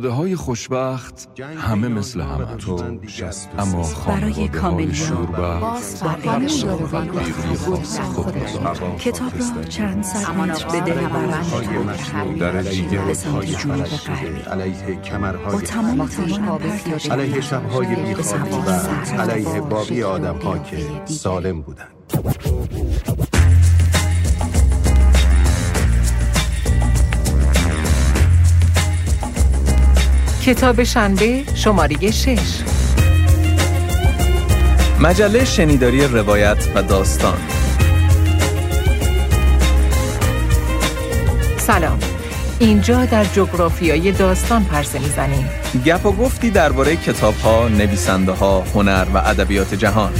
خانواده‌های خوشبخت همه مثل هم تو، اما خانواده‌های شوربخت همه داروان بیروی خاص خود بزار. کتاب را چند صد متر به دل برند در دیگر های جنوب قهری علیه کمرهای با تمام تنش علیه شب‌های بیخوابی و علیه باقی آدم‌ها که سالم بودند. کتاب شنبه شماره 6، مجله شنیداری روایت و داستان. سلام، اینجا در جغرافیای داستان پرسه می‌زنیم. گپ و گفتی درباره کتاب‌ها، نویسنده‌ها، هنر و ادبیات جهان.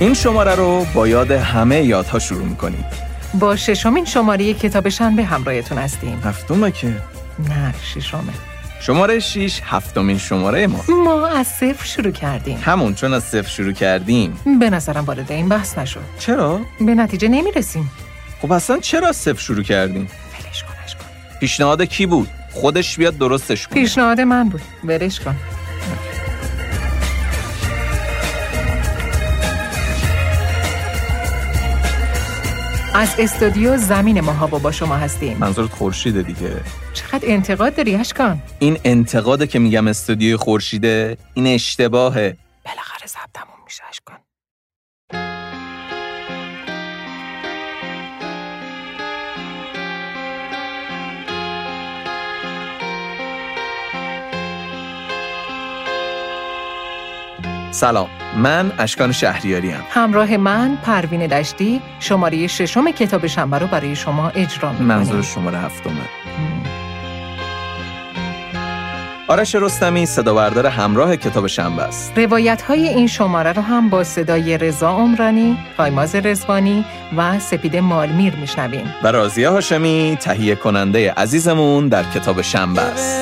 این شماره رو با یاد همه یادها شروع می‌کنیم. با ششمین شماره کتاب شنبه همراهتون هستیم. هفتمه که؟ نه، ششمه. شماره 6 هفتمین شماره ما. ما از صفر شروع کردیم. همون چون از صفر شروع کردیم. به نظرم وارد این بحث نشو. چرا؟ به نتیجه نمیرسیم. خب اصلا چرا صفر شروع کردیم؟ ولش کن، ولش کن. پیشنهاد کی بود؟ خودش بیاد درستش کنه. پیشنهاد من بود. ولش کن. از استودیو زمین ماهاوا با شما هستیم. منظورت خورشیده دیگه. چقدر انتقاد داری اشکان؟ این انتقاده که میگم استودیو خورشیده، این اشتباهه. بالاخره ضبط تموم میشه اشکان. سلام، من اشکان شهریاریم. همراه من پروین دشتی شماره 6 کتاب شنبه رو برای شما اجرا می‌کنیم. منظور شماره 7م. آرش رستمی صدابردار همراه کتاب شنبه است. روایت‌های این شماره رو هم با صدای رضا عمرانی، تایماز رضوانی و سپیده مالمیر می‌شنویم. و رازیه هاشمی تهیه کننده عزیزمون در کتاب شنبه است.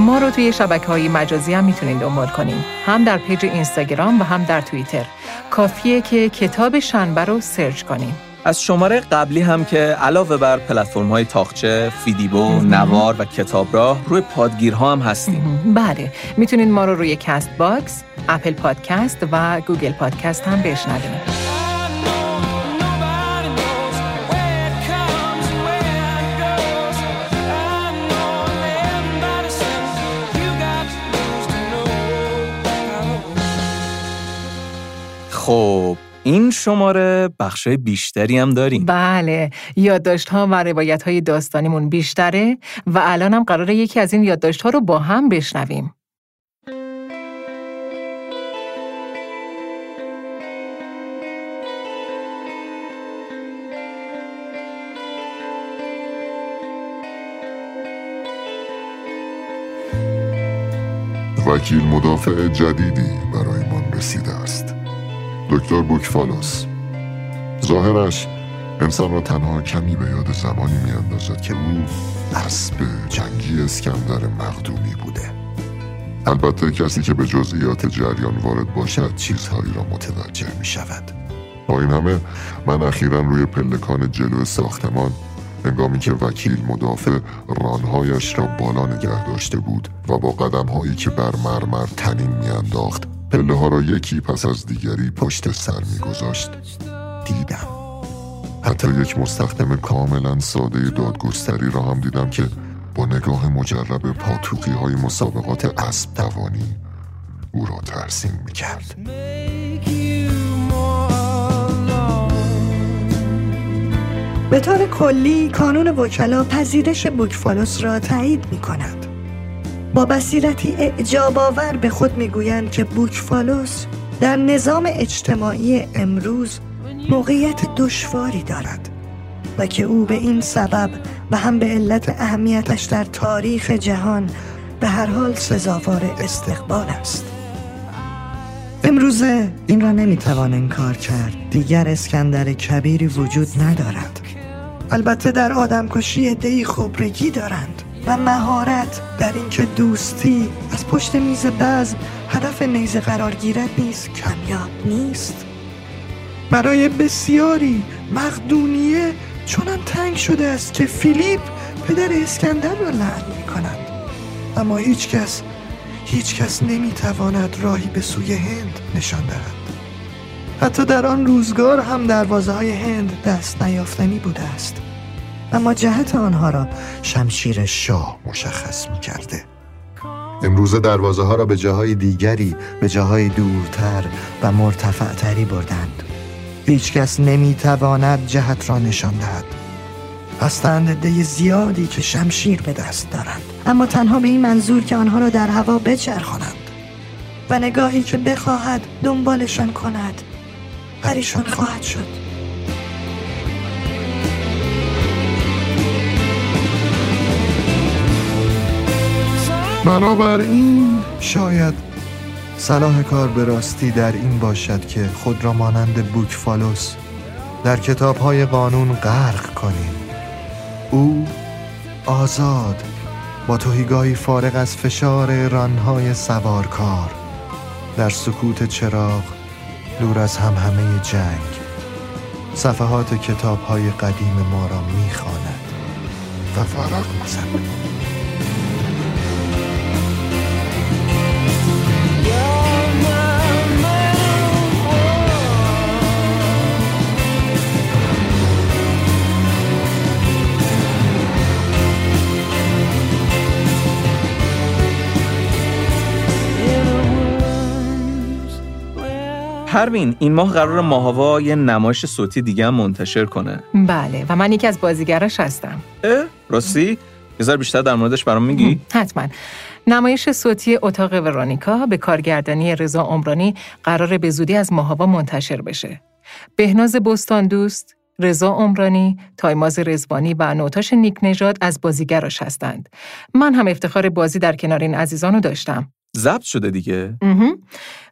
ما رو توی شبکه‌های مجازی هم میتونید دنبال کنیم، هم در پیج اینستاگرام و هم در توییتر. کافیه که کتاب شنبه رو سرچ کنیم. از شماره قبلی هم که علاوه بر پلتفرم‌های تاقچه، فیدیبو، نوار و کتابراه، روی پادگیرها هم هستیم. بله، میتونید ما رو روی کست باکس، اپل پادکست و گوگل پادکست هم بشنوید. خب این شماره بخشای بیشتری هم داریم. بله، یادداشت‌ها و روایت‌های داستانیمون بیشتره و الان هم قراره یکی از این یادداشت‌ها رو با هم بشنویم. وکیل مدافع جدیدی برای من رسیده است. دکتر بوکفالوس. ظاهرش انسان را تنها کمی به یاد زمانی میاندازد که او اسب جنگی اسکندر مقدونی بوده. البته کسی که به جزئیات جریان وارد باشد چیزهایی را متوجه می شود. با این همه من اخیراً روی پلکان جلو ساختمان، هنگامی که وکیل مدافع رانهایش را بالا نگه داشته بود و با قدم‌هایی که بر مرمر طنین میانداخت، پله ها را یکی پس از دیگری پشت سر میگذاشت، دیدم. حتی یک مستخدم کاملا ساده دادگستری را هم دیدم که با نگاه مجرب پاتوقی های مسابقات اسب دوانی او را ترسیم میکرد. به طور کلی کانون وکلا پذیرش بوکفالوس را تایید میکند. با بصیرتی اعجاب‌آور به خود می‌گویند که بوکفالوس در نظام اجتماعی امروز موقعیت دشواری دارد و که او به این سبب و هم به علت اهمیتش در تاریخ جهان به هر حال سزاوار استقبال است. امروزه این را نمی‌توان انکار کرد، دیگر اسکندر کبیری وجود ندارد. البته در آدمکشی عده‌ای خبرگی دارند و مهارت در اینکه دوستی از پشت میز بزم هدف نیزه قرار گیرد نیست کمیاب نیست. برای بسیاری مقدونیه چنان تنگ شده است که فیلیپ پدر اسکندر را لعن می‌کند، اما هیچ کس نمی‌تواند راهی به سوی هند نشان دهد. حتی در آن روزگار هم دروازه‌های هند دست نیافتنی بوده است، اما جهت آنها را شمشیر شاه مشخص می‌کرده. امروز دروازه ها را به جاهای دیگری، به جاهای دورتر و مرتفعتری بردند. هیچ کس نمیتواند جهت را نشان دهد. هستند عده زیادی که شمشیر به دست دارند، اما تنها به این منظور که آنها را در هوا بچرخانند و نگاهی که بخواهد دنبالشان کند پریشان خواهد شد. بنابراین شاید صلاح کار به راستی در این باشد که خود را مانند بوکفالوس در کتاب‌های قانون غرق کنیم. او آزاد با تهیگاهی فارغ از فشار ران‌های سوارکار در سکوت چراغ دور از همهمه جنگ صفحات کتاب‌های قدیم ما را می‌خواند و فارغ می‌شود. پروین، این ماه قراره ماهاوا یه نمایش صوتی دیگه هم منتشر کنه. بله و من یکی از بازیگراش هستم. راستی؟ یه ذره بیشتر در موردش برام میگی؟ حتما. نمایش صوتی اتاق ورونیکا به کارگردانی رضا عمرانی قراره به زودی از ماهاوا منتشر بشه. بهناز بستان دوست، رضا عمرانی، تایماز رضوانی و نوتاش نیک نژاد از بازیگراش هستند. من هم افتخار بازی در کنار این عزیزانو داشتم. ضبط شده دیگه؟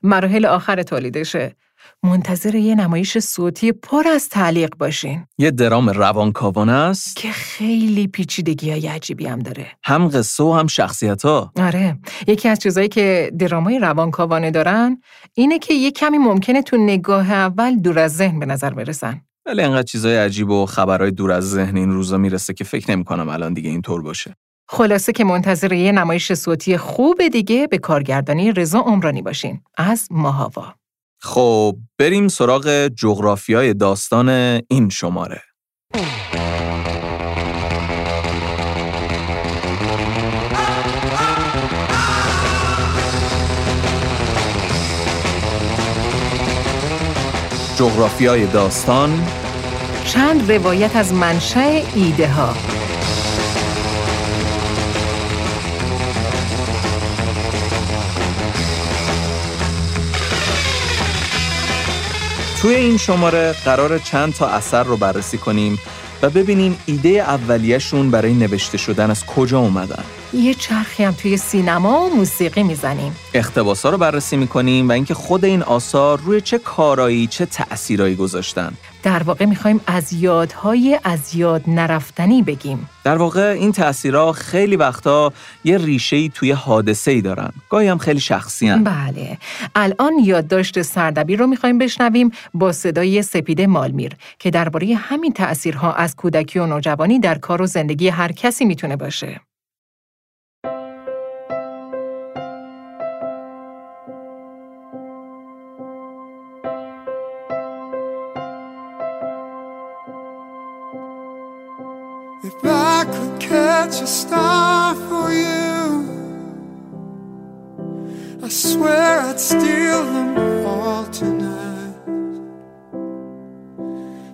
مراحل آخر تولیدشه. منتظر یه نمایش صوتی پر از تعلیق باشین. یه درام روانکاوانه است که خیلی پیچیدگی‌های عجیبی هم داره، هم قصه و هم شخصیت‌ها. آره، یکی از چیزایی که درامای روانکاوانه دارن اینه که یه کمی ممکنه تو نگاه اول دور از ذهن به نظر برسن، ولی انقدر چیزای عجیب و خبرای دور از ذهن این روزا میرسه که فکر نمی‌کنم الان دیگه اینطور باشه. خلاصه که منتظر یه نمایش صوتی خوب دیگه به کارگردانی رضا عمرانی باشین از ماهاوا. خب بریم سراغ جغرافیای داستان این شماره. جغرافیای داستان، چند روایت از منشأ ایده ها. توی این شماره قرار چند تا اثر رو بررسی کنیم و ببینیم ایده اولیه‌شون برای نوشته شدن از کجا اومدن. یه چرخی هم توی سینما و موسیقی میزنیم. اقتباس‌ها رو بررسی می‌کنیم و اینکه خود این آثار روی چه کارایی، چه تأثیرایی گذاشتن. در واقع می‌خوایم از یادهای از یاد نرفتنی بگیم. در واقع این تأثیرها خیلی وقتا یه ریشه‌ای توی حادثه‌ای دارن، گاهی هم خیلی شخصی هن. بله. الان یادداشت سردبیر رو می‌خوایم بشنویم با صدای سپیده مالمیر که درباره همین تأثیرها از کودکی و نوجوانی در کار و زندگی هر کسی می‌تونه باشه. If I could catch a star for you, I swear I'd steal them all tonight,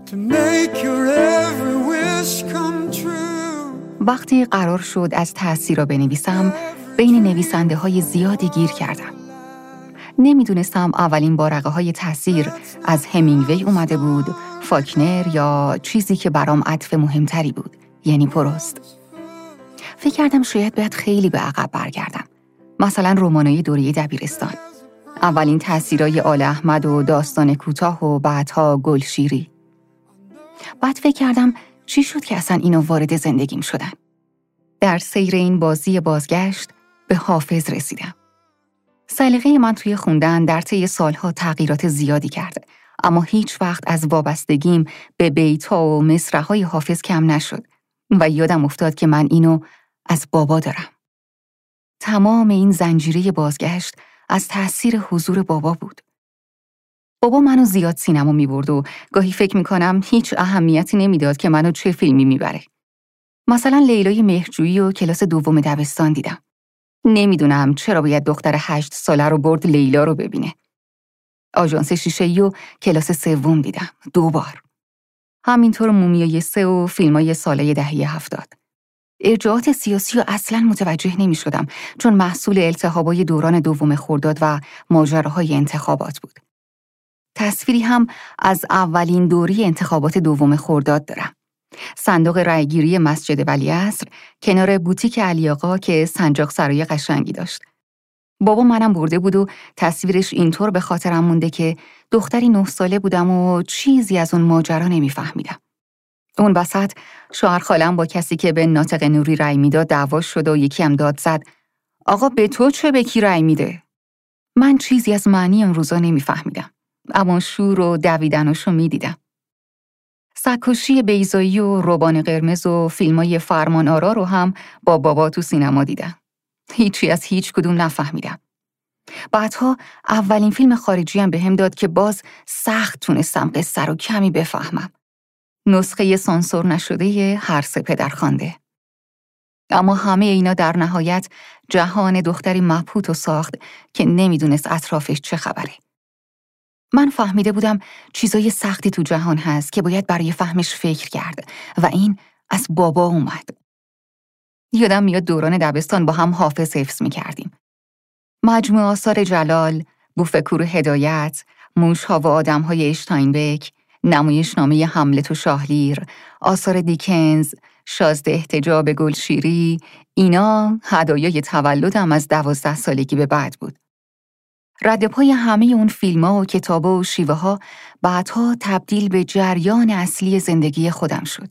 to make your every wish come true. وقتی قرار شد از تأثیر را بنویسم، بین نویسنده های زیادی گیر کردم. نمیدونستم اولین بارقه های تأثیر از همینگوی اومده بود، فاکنر یا چیزی که برام عطف مهمتری بود، یعنی پروست. فکر کردم شاید باید خیلی به عقب برگردم، مثلا رمان‌های دوره دبیرستان، اولین تأثیرای آل احمد و داستان کوتاه و بعدها گلشیری. بعد فکر کردم چی شد که اصلا اینو وارد زندگیم شدن؟ در سیر این بازی بازگشت به حافظ رسیدم. سلیقه من توی خوندن در طی سالها تغییرات زیادی کرده، اما هیچ وقت از وابستگیم به بیت‌ها و مصرع‌های حافظ کم نشد و یادم افتاد که من اینو از بابا دارم. تمام این زنجیره بازگشت از تأثیر حضور بابا بود. بابا منو زیاد سینما می‌برد و گاهی فکر می‌کنم هیچ اهمیتی نمی‌داد که منو چه فیلمی می‌بره. مثلا لیلای مهرجویی و کلاس دوم دبستان دیدم. نمیدونم چرا باید دختر 8 ساله رو برد لیلا رو ببینه. آژانس شیشه‌ای و کلاس سوم دیدم 2 بار. همینطور مومیای 3 و فیلمای سالای دهه 70. ارجاعات سیاسی رو اصلاً متوجه نمی‌شدم چون محصول التهابای دوران دوم خرداد و ماجراهای انتخابات بود. تصویری هم از اولین دوری انتخابات دوم خرداد دارم. صندوق رایگیری مسجد ولیعصر کنار بوتیک علی‌آقا که سنجاق سرای قشنگی داشت. بابا منم برده بود و تصویرش اینطور به خاطرم مونده که دختری 9 ساله بودم و چیزی از اون ماجرا نمیفهمیدم. اون وسط شوهر خالم با کسی که به ناطق نوری رای میداد دعوا شد و یکی هم داد زد آقا به تو چه به کی رای میده؟ من چیزی از معنی اون روزا نمیفهمیدم، اما شور و دویدنشو میدیدم. سگ‌کشی بیضایی و روبان قرمز و فیلمای فرمان آرا رو هم با بابا تو سینما دیدم. هیچی از هیچ کدوم نفهمیدم. بعدها اولین فیلم خارجی هم بهم داد که باز سخت تونستم قصه رو کمی بفهمم. نسخه سانسور نشده هر سه پدرخوانده. اما همه اینا در نهایت جهان دختری مبهوت و ساخت که نمیدونست اطرافش چه خبره. من فهمیده بودم چیزای سختی تو جهان هست که باید برای فهمش فکر کرد و این از بابا اومد. یادم میاد دوران دبستان با هم حافظ حفظ می‌کردیم. مجموع آثار جلال، بوفکور هدایت، موش‌ها و آدم‌های اشتاینبک، نمایشنامه حملت و شاهلیر، آثار دیکنز، شازده احتجاب گلشیری، اینا هدایای تولدم از 12 سالگی به بعد بود. ردپای همه اون فیلم‌ها و کتاب‌ها و شیوه‌ها بعدها تبدیل به جریان اصلی زندگی خودم شد.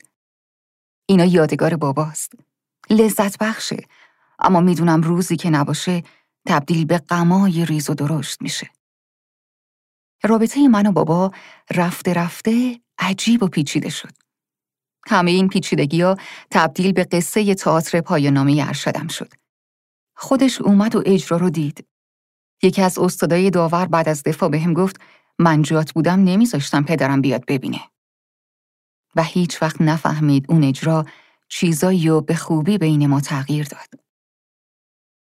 اینا یادگار باباست. لذت بخشه، اما میدونم روزی که نباشه تبدیل به غمای ریز و درشت میشه. رابطه من و بابا رفته رفته عجیب و پیچیده شد. همه این پیچیدگی‌ها تبدیل به قصه تئاتر پایان‌نامه ارشدم شد. خودش اومد و اجرا رو دید. یکی از استادای داور بعد از دفاع بهم گفت من جات بودم نمیذاشتم پدرم بیاد ببینه. و هیچ وقت نفهمید اون اجرا چیزایی رو به خوبی بین ما تغییر داد.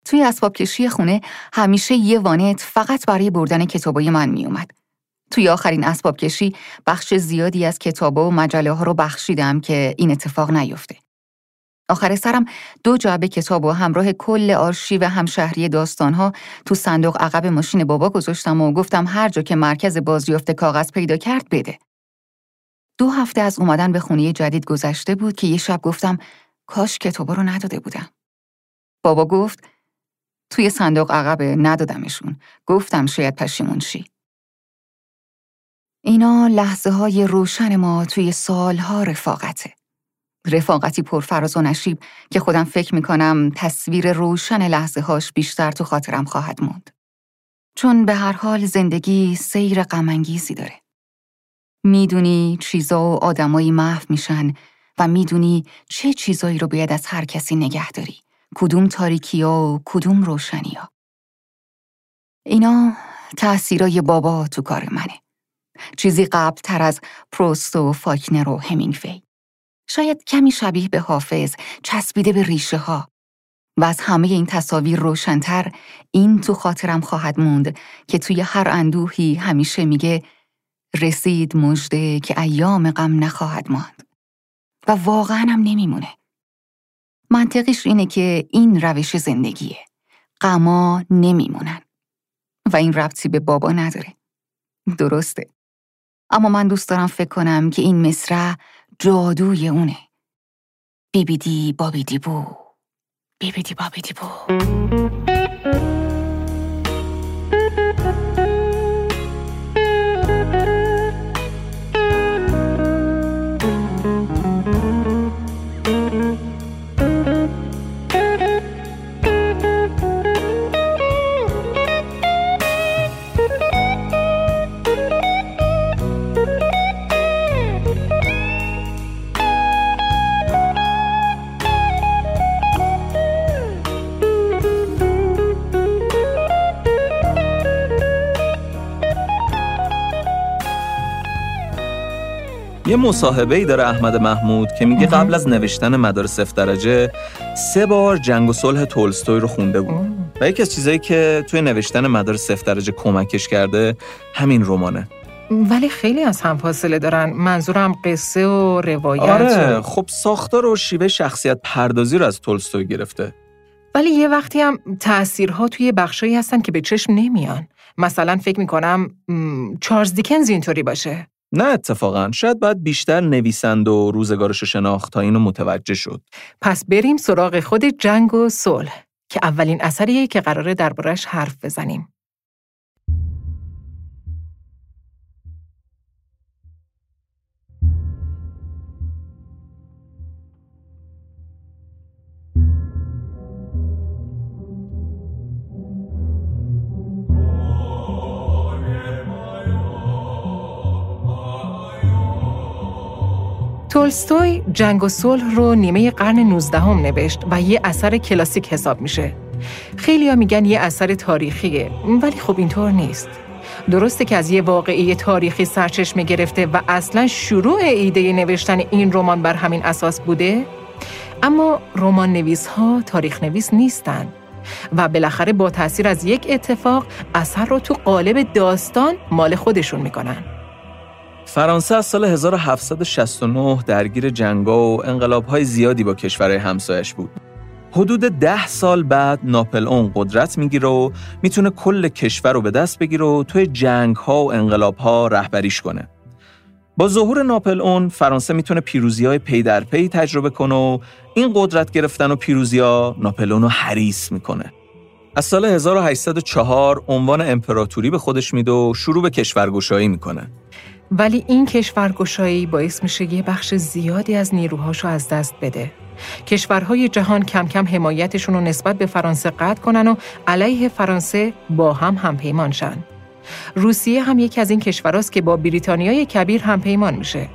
توی اسباب کشی خونه همیشه یه وانت فقط برای بردن کتابای من می اومد. توی آخرین اسباب کشی بخش زیادی از کتابا و مجله ها رو بخشیدم که این اتفاق نیفته. آخر سرم 2 جعبه کتاب و همراه کل آرشیو همشهری داستان‌ها تو صندوق عقب ماشین بابا گذاشتم و گفتم هر جا که مرکز بازیافت کاغذ پیدا کرد بده. 2 هفته از اومدن به خونه جدید گذشته بود که یه شب گفتم کاش کتابا رو نداده بودم. بابا گفت توی صندوق عقب ندادمشون. گفتم شاید پشیمون شی. اینا لحظه‌های روشن ما توی سال‌ها رفاقته. رفاقتی پرفراز و نشیب که خودم فکر میکنم تصویر روشن لحظه‌هاش بیشتر تو خاطرم خواهد موند. چون به هر حال زندگی سیر غم‌انگیزی داره. میدونی چیزا و آدمایی محو میشن و میدونی چه چیزایی رو باید از هر کسی نگه داری. کدوم تاریکی‌ها و کدوم روشنی‌ها. اینا تأثیرای بابا تو کار منه. چیزی قبل تر از پروست و فاکنر و همینگوی. شاید کمی شبیه به حافظ، چسبیده به ریشه ها. و از همه این تصاویر روشن‌تر این تو خاطرم خواهد موند که توی هر اندوهی همیشه میگه رسید مژده که ایام غم نخواهد ماند. و واقعاً هم نمیمونه. منطقش اینه که این روش زندگیه. غما نمیمونن. و این ربطی به بابا نداره. درسته. اما من دوست دارم فکر کنم که این مصرع جادوی اونه. بیبیدی بابیدی بو، بیبیدی بابیدی بو. یه مصاحبه‌ای داره احمد محمود که میگه قبل از نوشتن مدار 0 درجه 3 بار جنگ و صلح تولستوی رو خونده بود و یکی از چیزایی که توی نوشتن مدار 0 درجه کمکش کرده همین رمانه. ولی خیلی از هم فاصله دارن. منظورم قصه و روایت. آره خب ساختار و شیوه شخصیت پردازی رو از تولستوی گرفته. ولی یه وقتی هم تأثیرها توی بخشایی هستن که به چشم نمیان. مثلا فکر میکنم چارلز دیکنز اینطوری باشه. نه اتفاقا شاید باید بیشتر نویسنده و روزگارش رو شناخت تا اینو متوجه شد. پس بریم سراغ خود جنگ و صلح که اولین اثریه که قراره درباره‌اش حرف بزنیم. تولستوی جنگ و صلح رو نیمه قرن 19 نوشت و یه اثر کلاسیک حساب میشه. خیلی‌ها میگن یه اثر تاریخیه، ولی خب اینطور نیست. درسته که از یه واقعه تاریخی سرچشمه گرفته و اصلا شروع ایده نوشتن این رمان بر همین اساس بوده، اما رمان نویس‌ها تاریخ نویس نیستن و بالاخره با تأثیر از یک اتفاق اثر رو تو قالب داستان مال خودشون میکنن. فرانسه از سال 1769 درگیر جنگا و انقلاب‌های زیادی با کشورهای همسایش بود. حدود 10 سال بعد ناپلئون قدرت میگیره و میتونه کل کشور رو به دست بگیره و توی جنگ‌ها و انقلاب‌ها رهبریش کنه. با ظهور ناپلئون فرانسه میتونه پیروزی‌های پی در پی تجربه کنه و این قدرت گرفتن و پیروزی‌ها ناپلئون رو حریص میکنه. از سال 1804 عنوان امپراتوری به خودش میده و شروع به کشورگشایی میکنه. ولی این کشورگشایی باعث میشه یه بخش زیادی از نیروهاشو از دست بده. کشورهای جهان کم کم حمایتشون رو نسبت به فرانسه قطع کنن و علیه فرانسه با هم همپیمان شن. روسیه هم یکی از این کشوراست که با بریتانیای کبیر همپیمان میشه.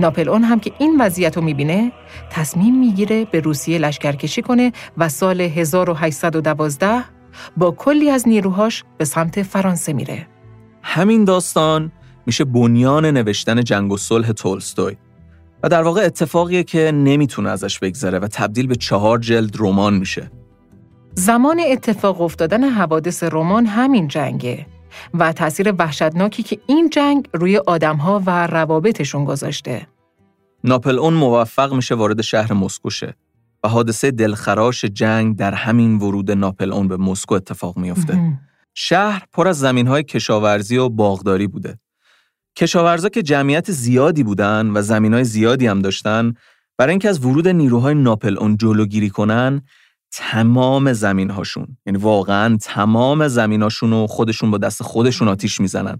ناپلئون هم که این وضعیت رو میبینه تصمیم میگیره به روسیه لشکرکشی کنه و سال 1812 با کلی از نیروهاش به سمت فرانسه میره. همین داستان میشه بنیان نوشتن جنگ و صلح تولستوی و در واقع اتفاقیه که نمیتونه ازش بگذره و تبدیل به 4 جلد رمان میشه. زمان اتفاق افتادن حوادث رمان همین جنگه و تأثیر وحشتناکی که این جنگ روی آدمها و روابطشون گذاشته. ناپلئون موفق میشه وارد شهر مسکو شه و حادثه دلخراش جنگ در همین ورود ناپلئون به مسکو اتفاق میفته. شهر پر از زمینهای کشاورزی و باغداری بوده. کشاورزا که جمعیت زیادی بودن و زمینای زیادی هم داشتن، برای اینکه از ورود نیروهای ناپلئون جلوگیری کنن تمام زمینهاشون، یعنی واقعاً تمام زمیناشون رو خودشون با دست خودشون آتیش میزنن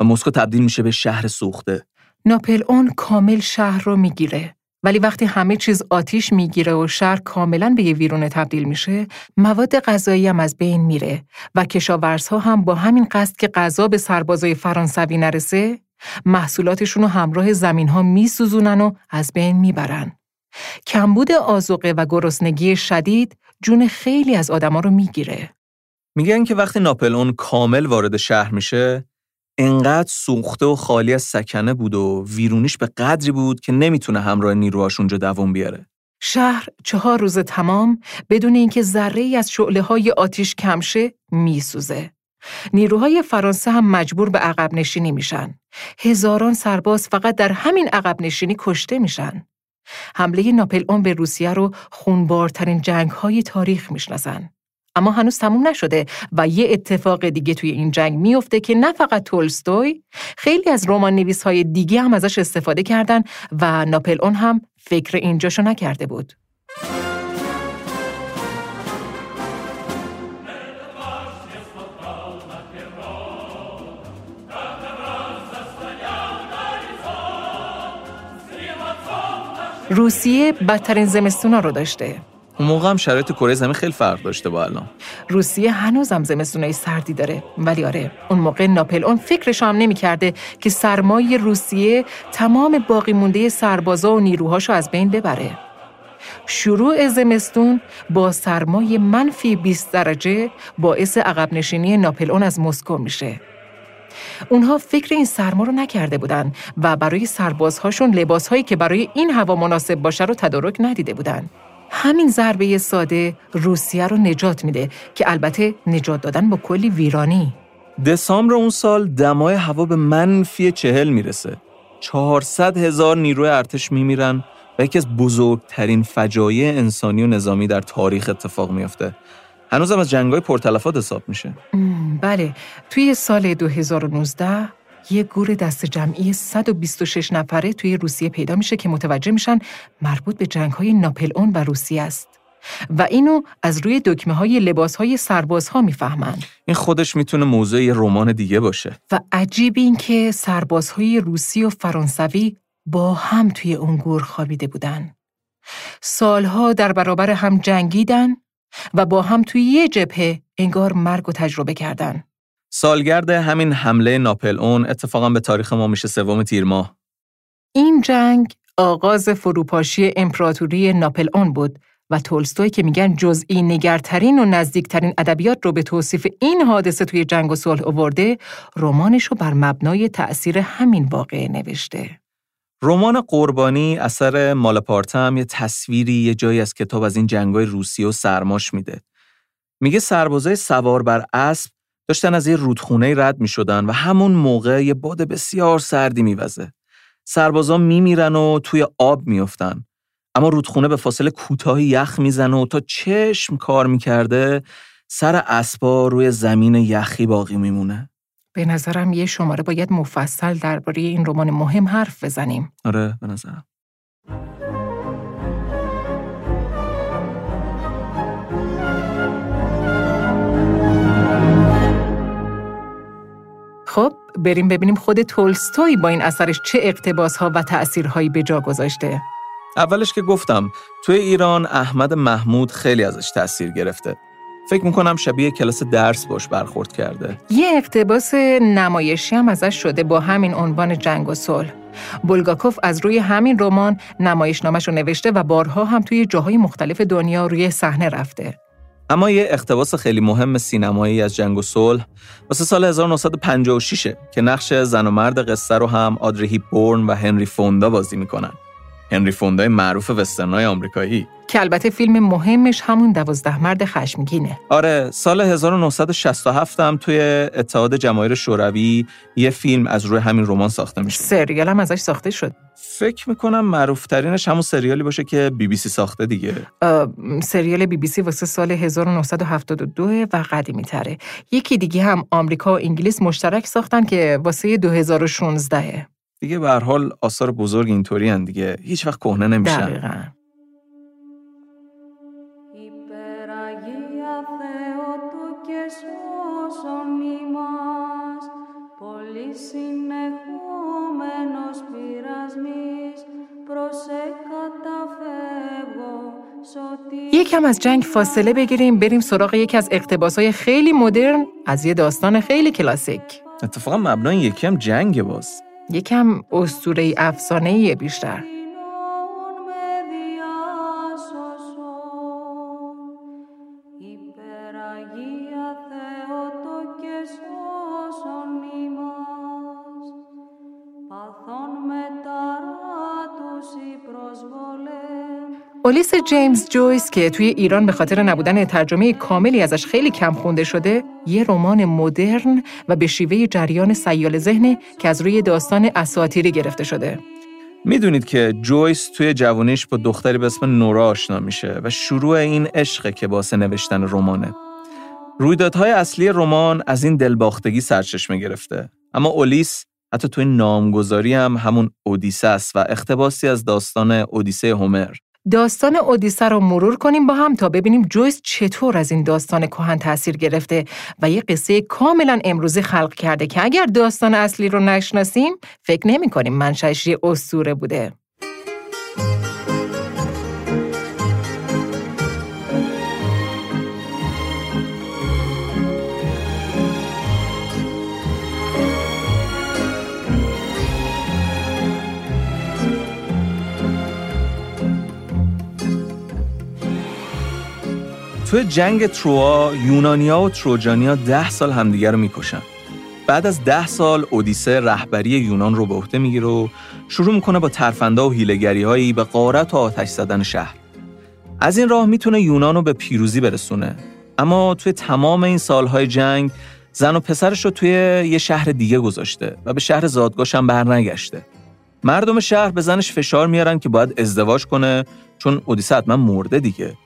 و مسکو تبدیل میشه به شهر سوخته. ناپلئون کامل شهر رو میگیره، ولی وقتی همه چیز آتیش میگیره و شهر کاملاً به یه ویرونه تبدیل میشه، مواد غذایی هم از بین میره و کشاورزها هم با همین قصد که غذا به سربازای فرانسوی نرسه محصولاتشون رو همراه زمین‌ها میسوزونن و از بین میبرن. کمبود آذوقه و گرسنگی شدید جون خیلی از آدما رو میگیره. میگن که وقتی ناپلئون کامل وارد شهر میشه، انقدر سوخته و خالی از سکنه بود و ویرونیش به قدری بود که نمیتونه همراه نیروهاش اونجا دوام بیاره. شهر 4 روز تمام بدون اینکه ذره‌ای از شعله‌های آتش کم شه میسوزه. نیروهای فرانسه هم مجبور به عقب نشینی میشن. هزاران سرباز فقط در همین عقب نشینی کشته میشن. حمله ناپلئون به روسیه رو خونبارترین جنگ‌های تاریخ میشناسن. اما هنوز تموم نشده و یه اتفاق دیگه توی این جنگ میفته که نه فقط تولستوی، خیلی از رمان‌نویس‌های دیگه هم ازش استفاده کردن و ناپلئون هم فکر اینجاشو نکرده بود. روسیه بدترین زمستونا رو داشته. اون موقع هم شرایط کره زمین خیلی فرق داشته با الان. روسیه هنوز هم زمستونای سردی داره، ولی آره اون موقع ناپلئون فکرش هم نمی‌کرده که سرمایه روسیه تمام باقی مونده سربازا و نیروهاشو از بین ببره. شروع زمستون با سرمایه منفی 20 درجه باعث عقب نشینی ناپلئون از مسکو میشه. اونها فکر این سرما رو نکرده بودن و برای سربازهاشون لباسهایی که برای این هوا مناسب باشه رو تدارک ندیده بودن. همین ضربه ساده روسیه رو نجات میده که البته نجات دادن با کلی ویرانی. دسامبر اون سال دمای هوا به -40 میرسه. 400,000 نیروی ارتش میمیرن و یکی از بزرگترین فجایع انسانی و نظامی در تاریخ اتفاق میفته. هنوزم از جنگ‌های پرتلفات حساب میشه. بله، توی سال 2019 یک گروه دست جمعی 126 نفره توی روسیه پیدا میشه که متوجه میشن مربوط به جنگ‌های ناپلئون و روسیه است و اینو از روی دکمه‌های لباس‌های سربازها میفهمن. این خودش میتونه موضوع یه رمان دیگه باشه. و عجیب این که سربازهای روسی و فرانسوی با هم توی اون گور خوابیده بودن. سالها در برابر هم جنگیدن و با هم توی یه جبهه انگار مرگ رو تجربه کردن. سالگرد همین حمله ناپلئون اتفاقا به تاریخ ما میشه 3 تیر ماه. این جنگ آغاز فروپاشی امپراتوری ناپلئون بود و تولستوی که میگن جزئی نگرترین و نزدیکترین ادبیات رو به توصیف این حادثه توی جنگ و صلح آورده، رمانش رو بر مبنای تأثیر همین واقعه نوشته. رمان قربانی اثر مالپارتا هم یه تصویری یه جایی از کتاب از این جنگای روسیه و سرماش میده. میگه سربازای سوار بر اسب داشتن از یه رودخونه رد میشدن و همون موقع یه باد بسیار سردی میوزه. سربازا میمیرن و توی آب میافتن. اما رودخونه به فاصله کوتاهی یخ میزنه و تا چشم کار میکرده سر اسبا روی زمین یخی باقی میمونه. به نظرم یه شماره باید مفصل درباره این رمان مهم حرف بزنیم. آره، به نظرم. خب، بریم ببینیم خود تولستوی با این اثرش چه اقتباس‌ها و تأثیرهایی به جا گذاشته. اولش که گفتم، توی ایران احمد محمود خیلی ازش تأثیر گرفته. فکر میکنم شبیه کلاس درس باش برخورد کرده. یه اقتباس نمایشی هم ازش شده با همین عنوان جنگ و صلح. بولگاکوف از روی همین رمان نمایشنامه‌شو نوشته و بارها هم توی جاهای مختلف دنیا روی صحنه رفته. اما یه اقتباس خیلی مهم سینمایی از جنگ و صلح واسه سال 1956 که نقش زن و مرد قصر رو هم آدری هپبورن و هنری فوندا بازی میکنن. هنری فوندای معروف وسترنای آمریکایی که البته فیلم مهمش همون 12 مرد خشمگینه. آره، سال 1967 هم توی اتحاد جماهیر شوروی یه فیلم از روی همین رمان ساخته میشه. سریال هم ازش ساخته شد. فکر میکنم معروف ترینش همون سریالی باشه که BBC ساخته دیگه. سریال BBC واسه سال 1972 و قدیمی تره. یکی دیگه هم آمریکا و انگلیس مشترک ساختن که واسه 2016 دیگه. به هر حال آثار بزرگ اینطوری ان دیگه، هیچ وقت کهنه نمیشن. دقیقاً. یکم از جنگ فاصله بگیریم، بریم سراغ یکی از اقتباس‌های خیلی مدرن از یه داستان خیلی کلاسیک. اتفاقا مبنای یکم جنگ باز. یکم اسطوره افسانه‌ای بیشتر. اولیس جیمز جویس که توی ایران به خاطر نبودن ترجمه کاملی ازش خیلی کم خونده شده، یه رمان مدرن و به شیوه جریان سیال ذهن که از روی داستان اساطیری گرفته شده. میدونید که جویس توی جوانیش با دختری به اسم نورا آشنا میشه و شروع این عشقه که باعث نوشتن رمانه. رویدادهای اصلی رمان از این دلباختگی سرچشمه گرفته، اما اولیس حتی توی نامگذاری هم همون اودیسه است و اقتباسی از داستان اودیسه هومر. داستان اودیسه رو مرور کنیم با هم تا ببینیم جویس چطور از این داستان کهن تأثیر گرفته و یه قصه کاملا امروزی خلق کرده که اگر داستان اصلی رو نشناسیم فکر نمی کنیم منشأش یه اسطوره بوده. توی جنگ تروآ، یونانیا و تروجانیا 10 سال همدیگر رو میکشن. بعد از 10 سال اودیسه رهبری یونان رو به عهده میگیره و شروع میکنه با ترفندا و هیله‌گری‌هایی به غارت و آتش زدن شهر. از این راه میتونه یونان رو به پیروزی برسونه. اما توی تمام این سالهای جنگ زن و پسرش رو توی یه شهر دیگه گذاشته و به شهر زادگاهش هم برنگشته. مردم شهر به زنش فشار میارن که باید ازدواج کنه چون اودیسه حتما مرده دیگه.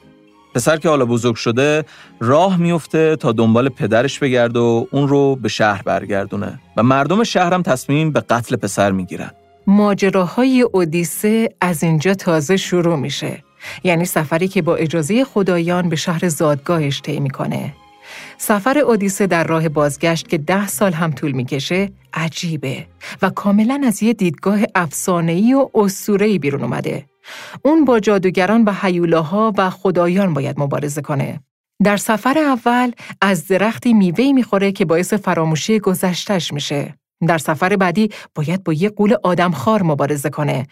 پسر که حالا بزرگ شده راه میفته تا دنبال پدرش بگرده و اون رو به شهر برگردونه و مردم شهر هم تصمیم به قتل پسر میگیرن. ماجراهای اودیسه از اینجا تازه شروع میشه. یعنی سفری که با اجازه خدایان به شهر زادگاهش طی میکنه. سفر اودیسه در راه بازگشت که 10 سال هم طول میکشه عجیبه و کاملا از یه دیدگاه افسانه‌ای و اسطوره‌ای بیرون اومده. اون با جادوگران و هیولاها و خدایان باید مبارزه کنه. در سفر اول از درختی میوه‌ای میخوره که باعث فراموشی گذشته‌اش میشه. در سفر بعدی باید با یه غول آدمخوار مبارزه کنه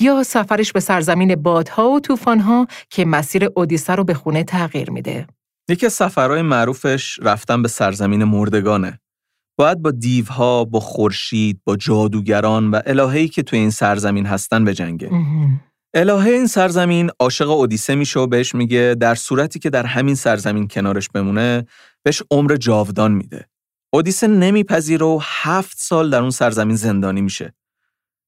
یا سفرش به سرزمین بادها و طوفان‌ها که مسیر اودیسه رو به خونه تغییر میده. یکی از سفرهای معروفش رفتن به سرزمین مردگانه. باید با دیوها، با خورشید، با جادوگران و الهه‌ای که توی این سرزمین هستن بجنگه. الهه این سرزمین عاشق اودیسه میشه و بهش میگه در صورتی که در همین سرزمین کنارش بمونه بهش عمر جاودان میده. اودیسه نمیپذیره و 7 سال در اون سرزمین زندانی میشه.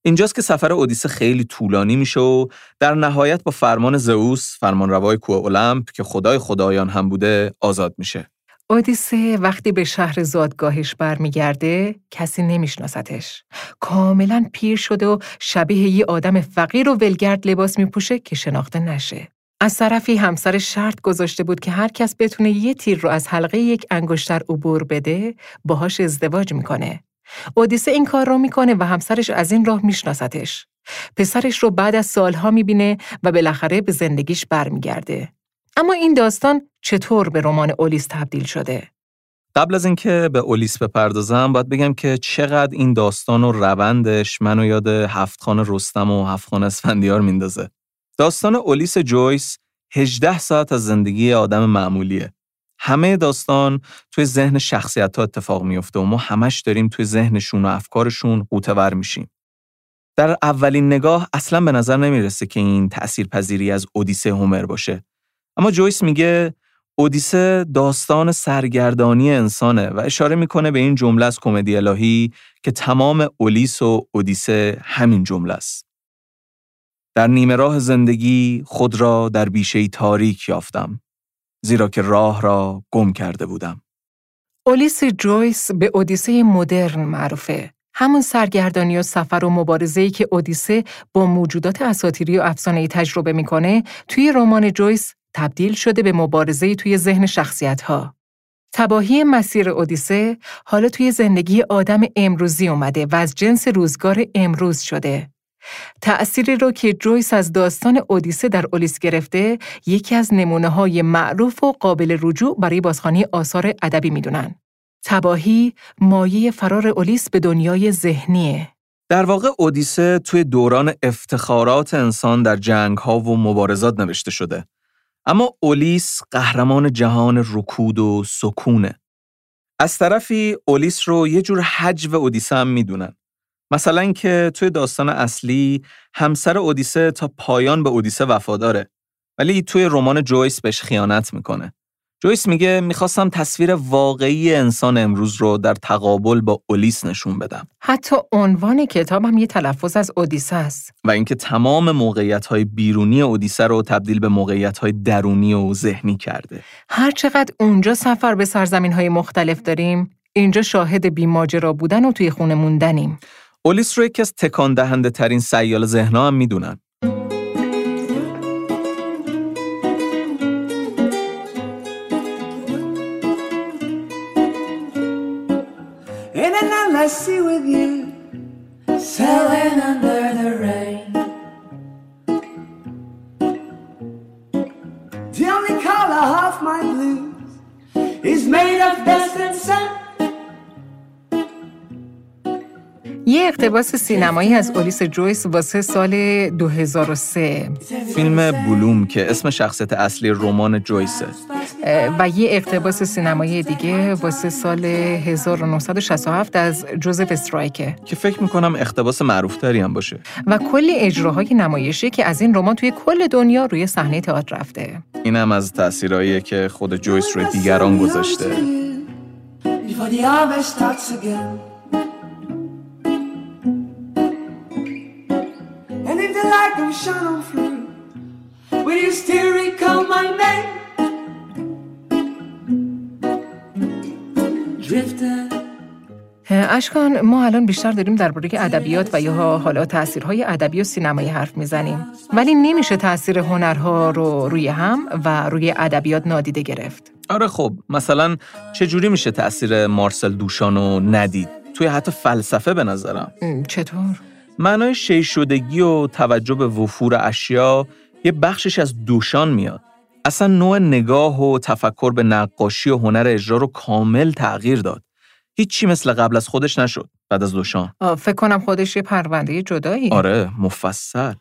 اینجاست که سفر اودیسه خیلی طولانی میشه و در نهایت با فرمان زئوس، فرمانروای کوه المپ که خدای خدایان هم بوده، آزاد میشه. اودیسه وقتی به شهر زادگاهش برمیگرده کسی نمیشناستش. کاملا پیر شده و شبیه یه آدم فقیر و ولگرد لباس میپوشه که شناخته نشه. از طرفی همسر شرط گذاشته بود که هر کس بتونه یه تیر رو از حلقه یک انگشتر عبور بده باهاش ازدواج میکنه. اودیسه این کار رو میکنه و همسرش از این راه میشناستش. پسرش رو بعد از سالها میبینه و بالاخره به زندگیش برمیگرده. اما این داستان چطور به رمان اولیس تبدیل شده؟ قبل از اینکه به اولیس بپردازم باید بگم که چقدر این داستان و روندش منو یاد 7 خان رستم و 7 خان اسفندیار میندازه. داستان اولیس جویس 18 ساعت از زندگی آدم معمولیه. همه داستان توی ذهن شخصیت‌ها اتفاق میفته و ما همش داریم توی ذهنشون و افکارشون غوطه‌ور میشیم. در اولین نگاه اصلاً به نظر نمیرسه که این تأثیرپذیری از اودیسه هومر باشه. اما جویس میگه اودیسه داستان سرگردانی انسانه و اشاره میکنه به این جمله از کمدی الهی که تمام اولیس و اودیسه همین جمله است. در نیمه راه زندگی خود را در بیشه تاریک یافتم زیرا که راه را گم کرده بودم. اولیس جویس به اودیسه مدرن معروفه. همون سرگردانی و سفر و مبارزه‌ای که اودیسه با موجودات اساطیری و افسانه‌ای تجربه میکنه توی رمان جویس تبدیل شده به مبارزه‌ای توی ذهن شخصیت‌ها. تباهی مسیر اودیسه حالا توی زندگی آدم امروزی اومده و از جنس روزگار امروز شده. تأثیری رو که جویس از داستان اودیسه در اولیس گرفته، یکی از نمونه‌های معروف و قابل رجوع برای بازخوانی آثار ادبی می‌دونن. تباهی مایه فرار اولیس به دنیای ذهنیه. در واقع اودیسه توی دوران افتخارات انسان در جنگ‌ها و مبارزات نوشته شده. اما اولیس قهرمان جهان رکود و سکونه. از طرفی اولیس رو یه جور حجو اودیسه هم میدونن. مثلا که توی داستان اصلی همسر اودیسه تا پایان به اودیسه وفاداره، ولی توی رمان جویس بهش خیانت میکنه. جویس میگه میخواستم تصویر واقعی انسان امروز رو در تقابل با اولیس نشون بدم. حتی عنوان کتاب هم یه تلفظ از اودیسه است. و اینکه تمام موقعیت‌های بیرونی اودیسه رو تبدیل به موقعیت‌های درونی و ذهنی کرده. هرچقدر اونجا سفر به سرزمین‌های مختلف داریم، اینجا شاهد بی‌ماجرا بودن و توی خونه موندنیم. اولیس رو یکی از تکان دهنده ترین سیال ذهن‌ها هم میدونن. I see with you sailing under the rain. The only color of my blues is made of dust and sun. یه اقتباس سینمایی از اولیس جویس واسه سال 2003، فیلم بلوم که اسم شخصیت اصلی رمان جویسه، و یه اقتباس سینمایی دیگه واسه سال 1967 از جوزف استرایکه که فکر میکنم اقتباس معروفتری هم باشه، و کلی اجراهای نمایشی که از این رمان توی کل دنیا روی صحنه تئاتر رفته. این هم از تأثیرهاییه که خود جویس روی دیگران گذاشته. اشکان، ما الان بیشتر داریم درباره ادبیات و یا حالا تأثیرهای ادبی و سینمایی حرف میزنیم، ولی نمیشه تأثیر هنرها رو روی هم و روی ادبیات نادیده گرفت. آره خب، مثلا چجوری میشه تأثیر مارسل دوشانو ندید؟ توی حتی فلسفه به نظرم. چطور؟ معنای شیء شدگی و توجه به وفور اشیا یه بخشش از دوشان میاد. اصلا نوع نگاه و تفکر به نقاشی و هنر اجرا رو کامل تغییر داد. هیچی مثل قبل از خودش نشد بعد از دوشان. فکر کنم خودش یه پرونده جدایی. آره، مفصل.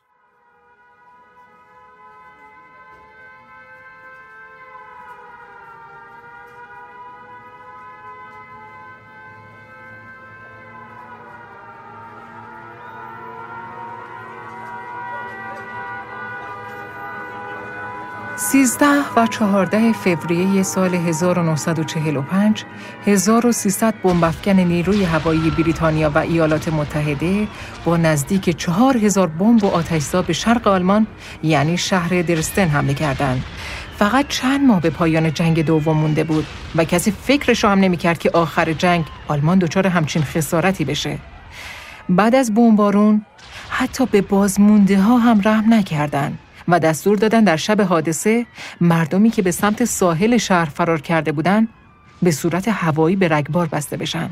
سیزده و 14 فوریه سال 1945، 1300 بمب‌افکن نیروی هوایی بریتانیا و ایالات متحده با نزدیک 4000 بمب و آتش‌زا به شرق آلمان یعنی شهر درستن حمله کردند. فقط چند ماه به پایان جنگ دوم مونده بود و کسی فکرش هم نمی‌کرد که آخر جنگ آلمان دچار همچین خسارتی بشه. بعد از بمبارون حتی به بازمونده‌ها هم رحم نکردند و دستور دادن در شب حادثه مردمی که به سمت ساحل شهر فرار کرده بودند به صورت هوایی به رگبار بسته بشن.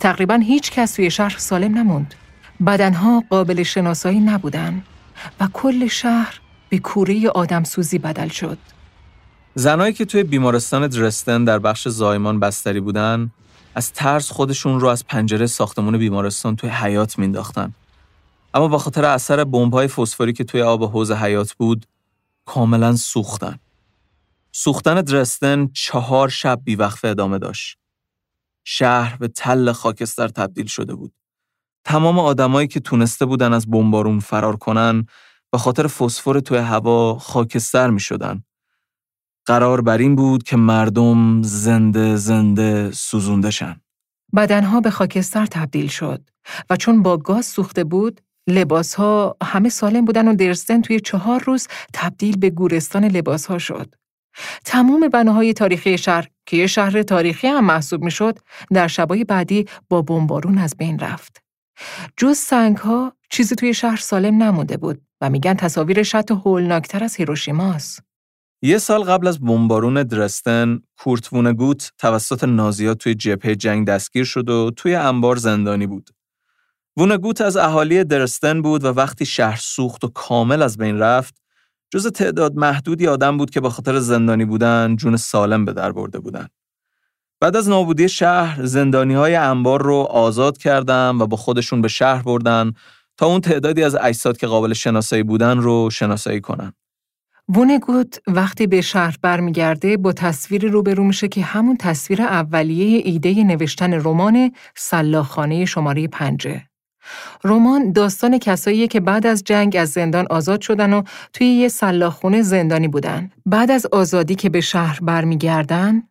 تقریباً هیچ کس توی شهر سالم نموند. بدنها قابل شناسایی نبودن و کل شهر به کوره آدمسوزی بدل شد. زنایی که توی بیمارستان درستن در بخش زایمان بستری بودن از ترس خودشون رو از پنجره ساختمون بیمارستان توی حیاط مینداختن. اما به خاطر اثر بمب‌های فسفوری که توی آب حوض حیات بود، کاملاً سوختن. سوختن درستن 4 شب بیوقفه ادامه داشت. شهر به تل خاکستر تبدیل شده بود. تمام آدمایی که تونسته بودن از بمبارون فرار کنن، به خاطر فسفور توی هوا خاکستر می‌شدن. قرار بر این بود که مردم زنده زنده سوزونده شن. بدنها به خاکستر تبدیل شد و چون با گاز سوخته بود، لباس‌ها همه سالم بودن و درستن توی 4 روز تبدیل به گورستان لباس‌ها شد. تمام بناهای تاریخی شهر که یه شهر تاریخی هم محسوب می‌شد، در شبای بعدی با بمبارون از بین رفت. جز سنگ‌ها چیزی توی شهر سالم نمونده بود و میگن تصاویرش حتی هولناک‌تر از هیروشیماست. یه سال قبل از بمبارون درستن، کورت ونهگات توسط نازی‌ها توی جبهه جنگ دستگیر شد و توی انبار زندانی بود. ونهگات از اهالی درستن بود و وقتی شهر سوخت و کامل از بین رفت، جز تعداد محدودی آدم بود که به خاطر زندانی بودن جون سالم به در برده بودن. بعد از نابودی شهر، زندانی‌های انبار رو آزاد کردن و با خودشون به شهر بردن تا اون تعدادی از اجساد که قابل شناسایی بودن رو شناسایی کنن. ونهگات وقتی به شهر برمیگرده با تصویری روبرو میشه که همون تصویر اولیه ایده نوشتن رمان سلاخانه شماره 5. رمان داستان کساییه که بعد از جنگ از زندان آزاد شدن و توی یه سلاخونه زندانی بودن. بعد از آزادی که به شهر برمیگردن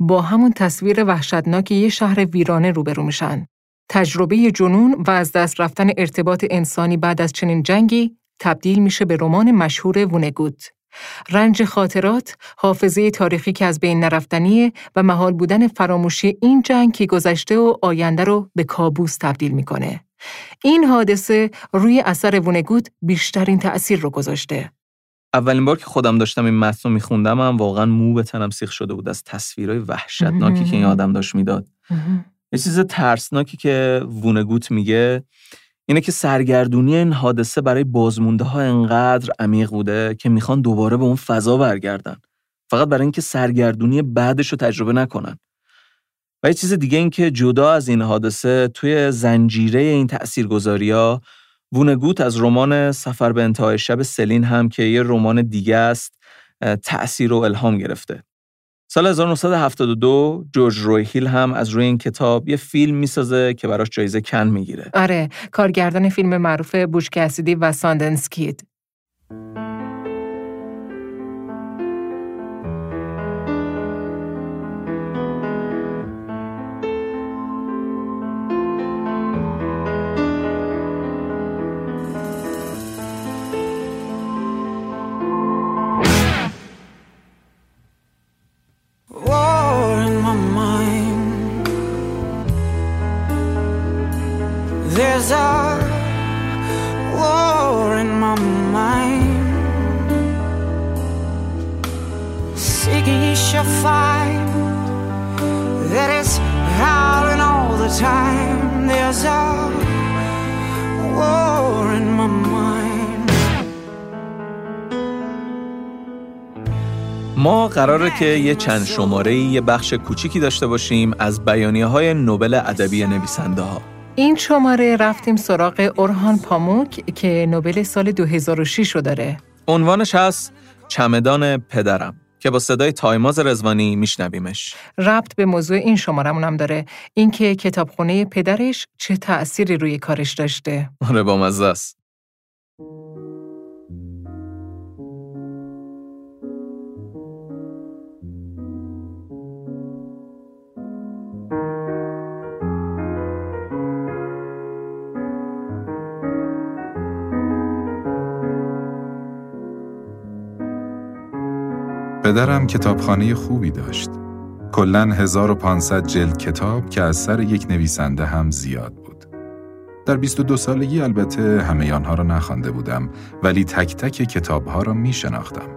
با همون تصویر وحشتناک یه شهر ویرانه روبرو میشن. تجربه جنون و از دست رفتن ارتباط انسانی بعد از چنین جنگی تبدیل میشه به رمان مشهور ونهگات. رنج خاطرات، حافظه تاریخی که از بین نرفتنیه و محال بودن فراموشی این جنگ که گذشته و آینده رو به کابوس تبدیل میکنه. این حادثه روی اثر ونهگات بیشترین تأثیر رو گذاشته. اولین بار که خودم داشتم این متن رو میخوندم هم واقعا مو به تنم سیخ شده بود از تصویرهای وحشتناکی که این آدم داشت میداد. یه چیز ترسناکی که ونهگات میگه اینه که سرگردونی این حادثه برای بازمونده ها انقدر عمیق بوده که میخوان دوباره به اون فضا برگردن، فقط برای اینکه سرگردونی بعدش رو تجربه نکنن. و یه چیز دیگه این که جدا از این حادثه توی زنجیره این تاثیرگذاری‌ها وونگوت از رمان سفر به انتهای شب سلین هم که یه رمان دیگه است تأثیر و الهام گرفته. سال 1972 جورج روی هیل هم از روی این کتاب یه فیلم میسازه که براش جایزه کن میگیره. آره، کارگردان فیلم معروف بوش کسیدی و ساندنس کید. ما قراره که یه چند شماره‌ای یه بخش کوچیکی داشته باشیم از بیانیه‌های نوبل ادبی نویسنده‌ها. این شماره رفتیم سراغ اورهان پاموک که نوبل سال 2006 رو داره. عنوانش هست چمدان پدرم که با صدای تایماز رضوانی میشنویمش. ربط به موضوع این شمارمون هم داره، اینکه کتابخونه پدرش چه تأثیری روی کارش داشته. آره، با مزه است. پدرم کتابخانه خوبی داشت. کلاً 1500 جلد کتاب که از سر یک نویسنده هم زیاد بود. در 22 سالگی البته همه آنها را نخوانده بودم، ولی تک تک کتابها را می شناختم.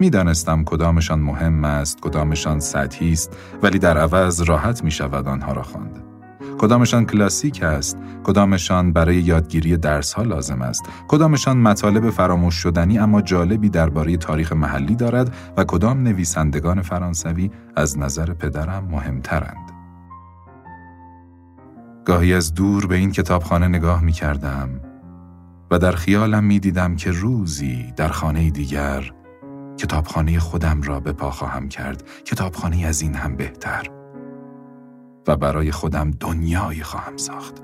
می دانستم کدامشان مهم است، کدامشان سطحی است، ولی در عوض راحت می شود آنها را خواند. کدامشان کلاسیک است، کدامشان برای یادگیری درس‌ها لازم است، کدامشان مطالب فراموش شدنی اما جالبی درباره تاریخ محلی دارد و کدام نویسندگان فرانسوی از نظر پدرم مهمترند. گاهی از دور به این کتابخانه نگاه می‌کردم و در خیالم می‌دیدم که روزی در خانه دیگر کتابخانه خودم را به پا خواهم کرد، کتابخانه از این هم بهتر، و برای خودم دنیایی خواهم ساخت.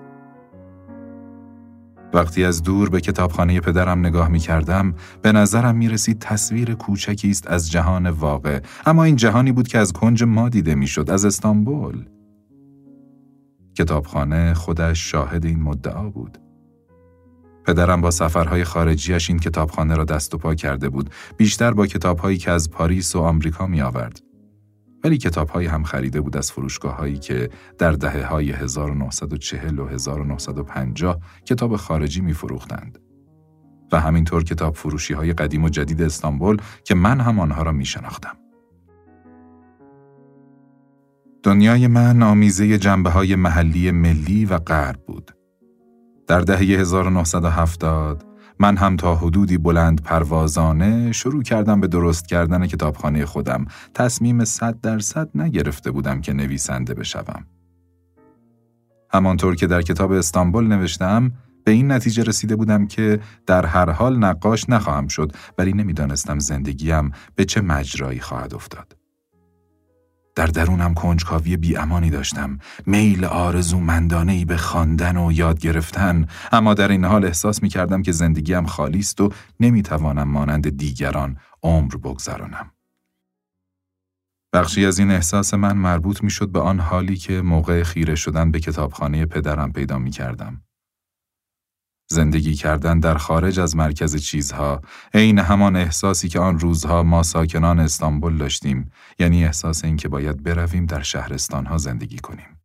وقتی از دور به کتابخانه پدرم نگاه می کردم، به نظرم می رسید تصویر کوچکی است از جهان واقع، اما این جهانی بود که از کنج ما دیده می شد، از استانبول. کتابخانه خودش شاهد این مدعا بود. پدرم با سفرهای خارجیش این کتابخانه را دست و پا کرده بود، بیشتر با کتابهایی که از پاریس و آمریکا می آورد. ولی کتاب‌هایی هم خریده بود از فروشگاه‌هایی که در دهه‌های 1940 و 1950 کتاب خارجی می‌فروختند و همینطور کتاب فروشی‌های قدیم و جدید استانبول که من هم آنها را می‌شناختم. دنیای من آمیزه جنبه‌های محلی ملی و غرب بود. در دهه 1970 من هم تا حدودی بلند پروازانه شروع کردم به درست کردن کتابخانه خودم. تصمیم 100% نگرفته بودم که نویسنده بشوم. همانطور که در کتاب استانبول نوشتم، به این نتیجه رسیده بودم که در هر حال نقاش نخواهم شد، ولی نمیدانستم زندگیم به چه مجرایی خواهد افتاد. در درونم کنجکاوی بی‌امانی داشتم، میل آرزومندانه‌ای به خواندن و یاد گرفتن، اما در این حال احساس می‌کردم که زندگیم خالی است و نمی‌توانم مانند دیگران عمر بگذرانم. بخشی از این احساس من مربوط می‌شد به آن حالی که موقع خیره شدن به کتابخانه پدرم پیدا می‌کردم. زندگی کردن در خارج از مرکز چیزها، عین همان احساسی که آن روزها ما ساکنان استانبول داشتیم، یعنی احساس این که باید برویم در شهرستانها زندگی کنیم.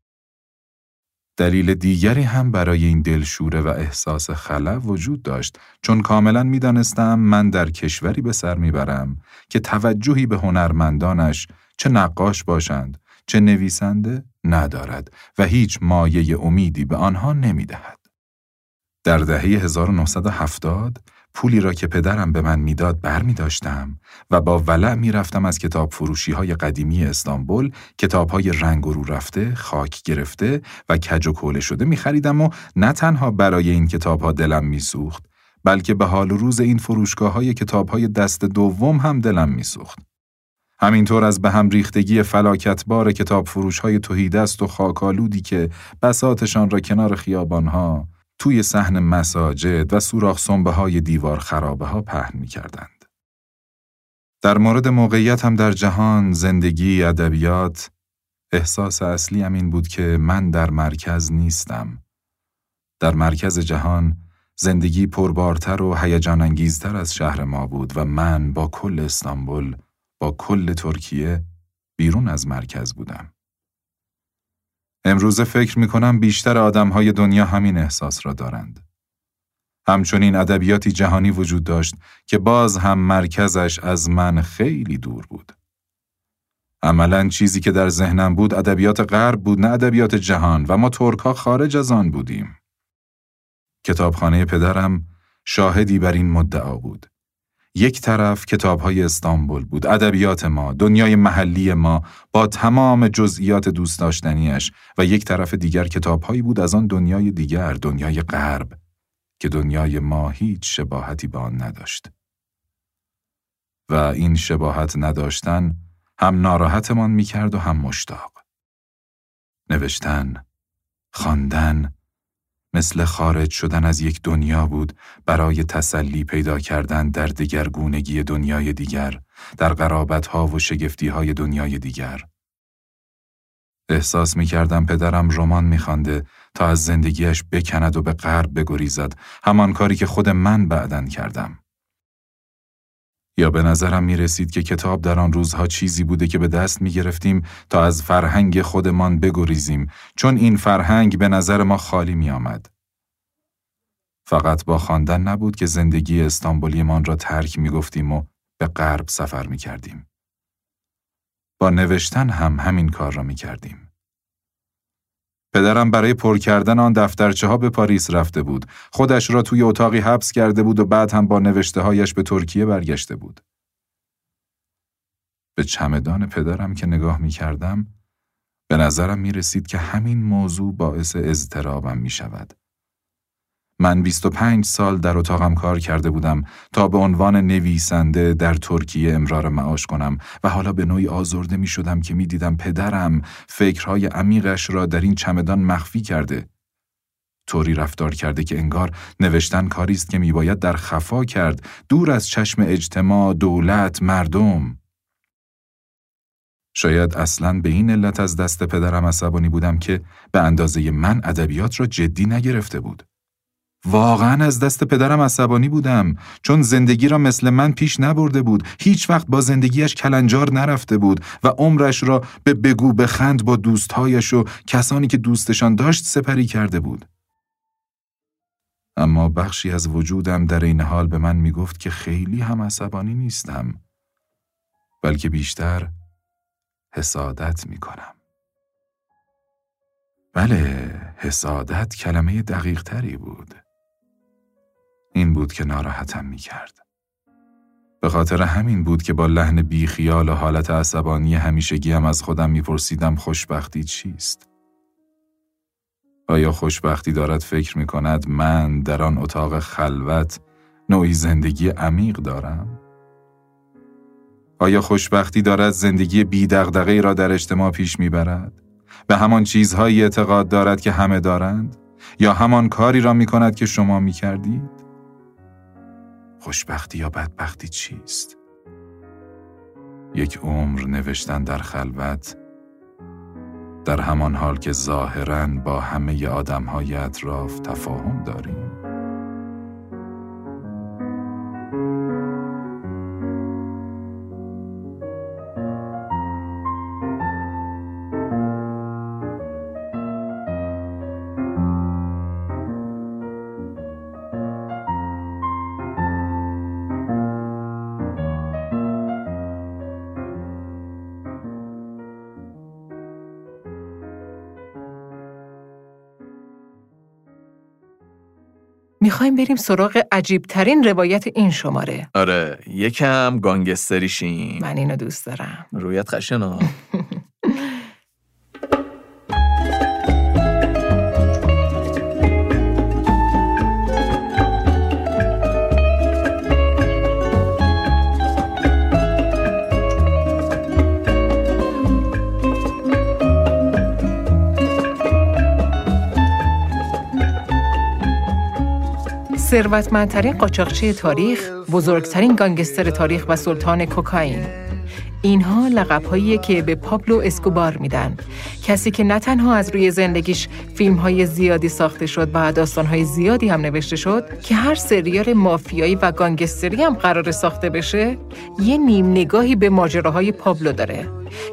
دلیل دیگری هم برای این دلشوره و احساس خلا وجود داشت، چون کاملا می دانستم من در کشوری به سر می برم که توجهی به هنرمندانش، چه نقاش باشند، چه نویسنده، ندارد و هیچ مایه امیدی به آنها نمی دهد. در دهه 1970 پولی را که پدرم به من میداد برمی داشتم و با ولع می رفتم از کتاب فروشی های قدیمی استانبول کتاب های رنگ رو رفته، خاک گرفته و کج و کوله شده می خریدم و نه تنها برای این کتاب ها دلم می سوخت بلکه به حال و روز این فروشگاه های کتاب های دست دوم هم دلم می سوخت. همینطور از به هم ریختگی فلاکتبار کتاب فروش های تهیدست و خاکالودی که بساطشان را کنار خیابانها، توی صحن مساجد و سوراخ سنبه های دیوار خرابه ها پهن می کردند. در مورد موقعیت هم در جهان، زندگی، ادبیات، احساس اصلی هم این بود که من در مرکز نیستم. در مرکز جهان، زندگی پربارتر و هیجان انگیزتر از شهر ما بود و من با کل استانبول، با کل ترکیه بیرون از مرکز بودم. امروز فکر می‌کنم بیشتر آدم‌های دنیا همین احساس را دارند. همچنین ادبیاتی جهانی وجود داشت که باز هم مرکزش از من خیلی دور بود. عملاً چیزی که در ذهنم بود ادبیات غرب بود، نه ادبیات جهان، و ما ترک‌ها خارج از آن بودیم. کتابخانه پدرم شاهدی بر این مدعا بود. یک طرف کتاب‌های استانبول بود، ادبیات ما، دنیای محلی ما با تمام جزئیات دوست داشتنیش، و یک طرف دیگر کتاب‌هایی بود از آن دنیای دیگر، دنیای غرب، که دنیای ما هیچ شباهتی با آن نداشت. و این شباهت نداشتن هم ناراحتمان می‌کرد و هم مشتاق. نوشتن، خواندن مثل خارج شدن از یک دنیا بود برای تسلی پیدا کردن در دگرگونگی دنیای دیگر، در قرابت‌ها و شگفتی‌های دنیای دیگر. احساس می‌کردم پدرم رمان می‌خوانده تا از زندگیش بکند و به غرب بگریزد، همان کاری که خود من بعداً کردم. یا به نظرم می‌رسید که کتاب در آن روزها چیزی بوده که به دست می‌گرفتیم تا از فرهنگ خودمان بگریزیم، چون این فرهنگ به نظر ما خالی می‌آمد. فقط با خواندن نبود که زندگی استانبولیمان را ترک می‌گفتیم و به غرب سفر می‌کردیم. با نوشتن هم همین کار را می‌کردیم. پدرم برای پر کردن آن دفترچه‌ها به پاریس رفته بود. خودش را توی اتاقی حبس کرده بود و بعد هم با نوشته‌هایش به ترکیه برگشته بود. به چمدان پدرم که نگاه می‌کردم، به نظرم می‌رسید که همین موضوع باعث اضطرابم می‌شود. من 25 سال در اتاقم کار کرده بودم تا به عنوان نویسنده در ترکیه امرار معاش کنم و حالا به نوعی آزرده می شدم که می دیدم پدرم فکرهای عمیقش را در این چمدان مخفی کرده. طوری رفتار کرده که انگار نوشتن کاریست که می باید در خفا کرد، دور از چشم اجتماع، دولت، مردم. شاید اصلاً به این علت از دست پدرم عصبانی بودم که به اندازه من ادبیات را جدی نگرفته بود. واقعاً از دست پدرم عصبانی بودم، چون زندگی را مثل من پیش نبرده بود، هیچ وقت با زندگیش کلنجار نرفته بود و عمرش را به بگو بخند با دوستهایش و کسانی که دوستشان داشت سپری کرده بود. اما بخشی از وجودم در این حال به من میگفت که خیلی هم عصبانی نیستم، بلکه بیشتر حسادت میکنم. بله، حسادت کلمه دقیق تری بود. این بود که ناراحتم می کرد. به خاطر همین بود که با لحن بی خیال و حالت عصبانی همیشگی هم از خودم می پرسیدم خوشبختی چیست؟ آیا خوشبختی دارد فکر می کند من در آن اتاق خلوت نوعی زندگی عمیق دارم؟ آیا خوشبختی دارد زندگی بی دغدغه‌ای را در اجتماع پیش می برد؟ به همان چیزهایی اعتقاد دارد که همه دارند؟ یا همان کاری را می کند که شما می کردید؟ خوشبختی یا بدبختی چیست؟ یک عمر نوشتن در خلوت، در همان حال که ظاهراً با همه آدم‌های اطراف تفاهم داریم. میخوایم بریم سراغ عجیبترین روایت این شماره. آره، یکم گانگستریشیم. من اینو دوست دارم. رویت خشنا. ثروتمندترین قاچاقچی تاریخ، بزرگترین گانگستر تاریخ و سلطان کوکائین. اینها لقب‌هایی که به پابلو اسکوبار میدن، کسی که نه تنها از روی زندگیش فیلم‌های زیادی ساخته شد و داستان‌های زیادی هم نوشته شد که هر سریال مافیایی و گانگستری هم قرار ساخته بشه، یه نیم نگاهی به ماجراهای پابلو داره.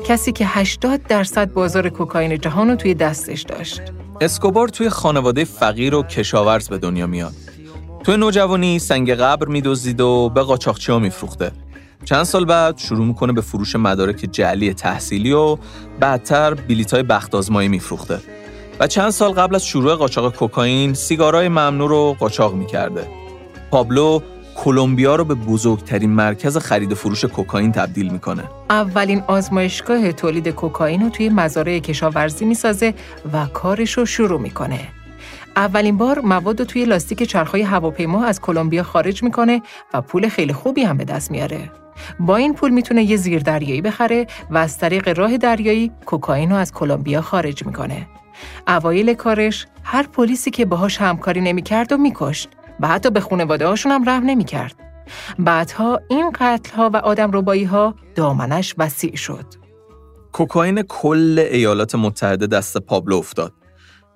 کسی که 80% بازار کوکائین جهان رو توی دستش داشت. اسکوبار توی خانواده فقیر و کشاورز به دنیا میاد. توی نوجوانی سنگ قبر می‌دزدید و به قاچاقچی‌ها می‌فروخته. چند سال بعد شروع می‌کنه به فروش مدارک جعلی تحصیلی و بعدتر بلیط‌های بخت‌آزمایی می‌فروخته. و چند سال قبل از شروع قاچاق کوکائین، سیگارهای ممنوع رو قاچاق می‌کرده. پابلو کلمبیا رو به بزرگترین مرکز خرید و فروش کوکائین تبدیل می‌کنه. اولین آزمایشگاه تولید کوکائین رو توی مزارع کشاورزی می‌سازه و کارش رو شروع می‌کنه. اولین بار مواد توی لاستیک چرخ‌های هواپیما از کلمبیا خارج میکنه و پول خیلی خوبی هم به دست میاره. با این پول میتونه یه زیردریایی بخره و از طریق راه دریایی کوکائین رو از کلمبیا خارج میکنه. اوایل کارش هر پلیسی که باهاش همکاری نمیکرد و میکشت و حتی به خانواده‌هاشون هم رحم نمیکرد. بعدها این قتل‌ها و آدمربایی‌ها دامنش وسیع شد. کوکائین کل ایالات متحده دست پابلو افتاد.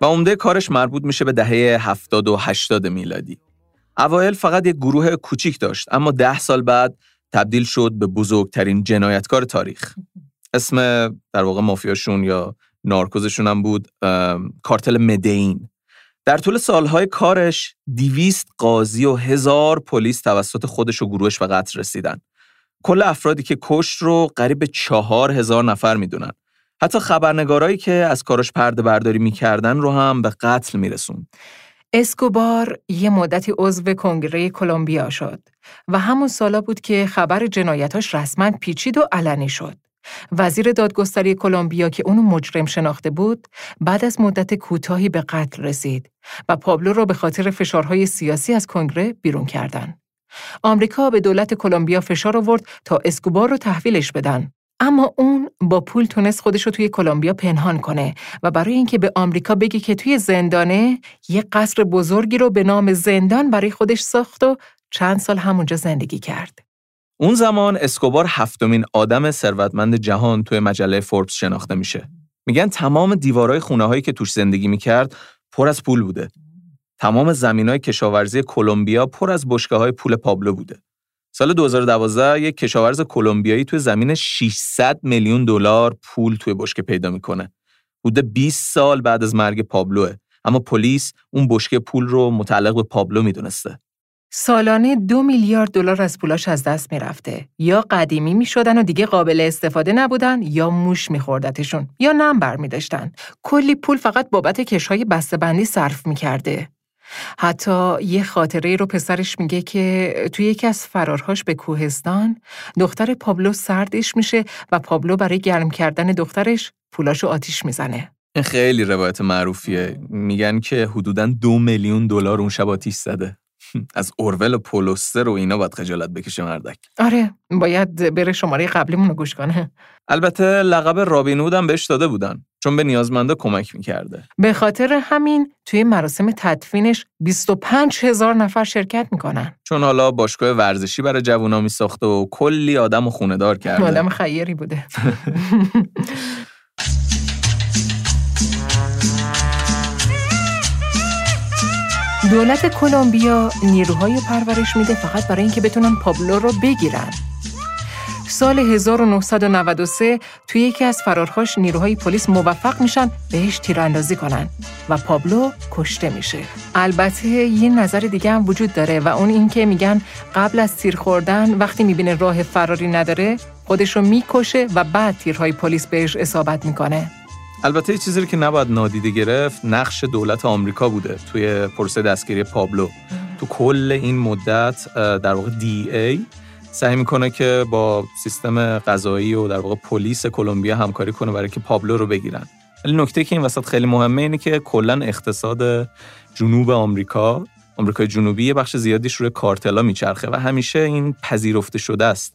و عمده کارش مربوط میشه به دهه 70 و 80 میلادی. اوایل فقط یک گروه کوچیک داشت، اما 10 سال بعد تبدیل شد به بزرگترین جنایتکار تاریخ. اسم در واقع مافیاشون یا نارکوزشون هم بود کارتل مدئین. در طول سالهای کارش 200 قاضی و 1000 پلیس توسط خودش و گروهش به قتل رسیدن. کل افرادی که کشت رو قریب به 4000 نفر میدونن. حتی خبرنگارایی که از کارش پرده برداری می‌کردن رو هم به قتل می‌رسوند. اسکوبار یه مدتی عضو کنگره کلمبیا شد و همون سالا بود که خبر جنایتاش رسما پیچید و علنی شد. وزیر دادگستری کلمبیا که اونو مجرم شناخته بود، بعد از مدت کوتاهی به قتل رسید و پابلو رو به خاطر فشارهای سیاسی از کنگره بیرون کردن. آمریکا به دولت کلمبیا فشار آورد تا اسکوبار رو تحویلش بدن. اما اون با پول تونست خودش رو توی کلمبیا پنهان کنه و برای اینکه به آمریکا بگه که توی زندانه، یه قصر بزرگی رو به نام زندان برای خودش ساخت و چند سال همونجا زندگی کرد. اون زمان اسکوبار 7مین آدم ثروتمند جهان توی مجله فوربس شناخته میشه. میگن تمام دیوارهای خونه‌هایی که توش زندگی میکرد پر از پول بوده. تمام زمینای کشاورزی کلمبیا پر از بشکه‌های پول پابلو بوده. سال 2012 یک کشاورز کلمبیایی توی زمین 600 میلیون دلار پول توی بشکه پیدا میکنه. حدود 20 سال بعد از مرگ پابلوه، اما پلیس اون بشکه پول رو متعلق به پابلو میدونسته. سالانه 2 میلیارد دلار از پولاش از دست میرفته، یا قدیمی میشدن و دیگه قابل استفاده نبودن، یا موش میخوردتشون، یا نم برمیداشتن. کلی پول فقط بابت کشهای بسته‌بندی صرف میکرده. حتی یه خاطره رو پسرش میگه که توی یکی از فرارهاش به کوهستان، دختر پابلو سردش میشه و پابلو برای گرم کردن دخترش پولاشو آتیش میزنه. این خیلی روایت معروفیه. میگن که حدوداً 2 میلیون دلار اون شب آتیش زده. از اورول و پولستر و اینا باید خجالت بکشه مردک. آره، باید بره شماره قبلیمون رو گوش کنه. البته لقب رابین هود هم بهش داده بودن، چون به نیازمندا کمک میکرده. به خاطر همین توی مراسم تدفینش 25,000 نفر شرکت میکنن. چون حالا باشگاه ورزشی برای جوونا میساخته و کلی آدم و خونه دار کرده. آدم خیری بوده. دولت کلمبیا نیروهایی رو پرورش میده فقط برای اینکه بتونن پابلو رو بگیرن. سال 1993 توی یکی از فرارهاش نیروهای پلیس موفق میشن بهش تیراندازی کنن و پابلو کشته میشه. البته یه نظر دیگه هم وجود داره و اون این که میگن قبل از تیر خوردن وقتی میبینه راه فراری نداره، خودش رو میکشه و بعد تیرهای پلیس بهش اصابت میکنه. البته یه چیزی که نباید نادیده گرفت، نقش دولت آمریکا بوده توی پروسه دستگیری پابلو. تو کل این مدت در واقع DEA سعی میکنه که با سیستم قضایی و در واقع پلیس کلمبیا همکاری کنه برای که پابلو رو بگیرن. ولی نکته که این وسط خیلی مهمه اینه که کلا اقتصاد جنوب آمریکای جنوبی یه بخش زیادیش روی کارتلا میچرخه و همیشه این پذیرفته شده است.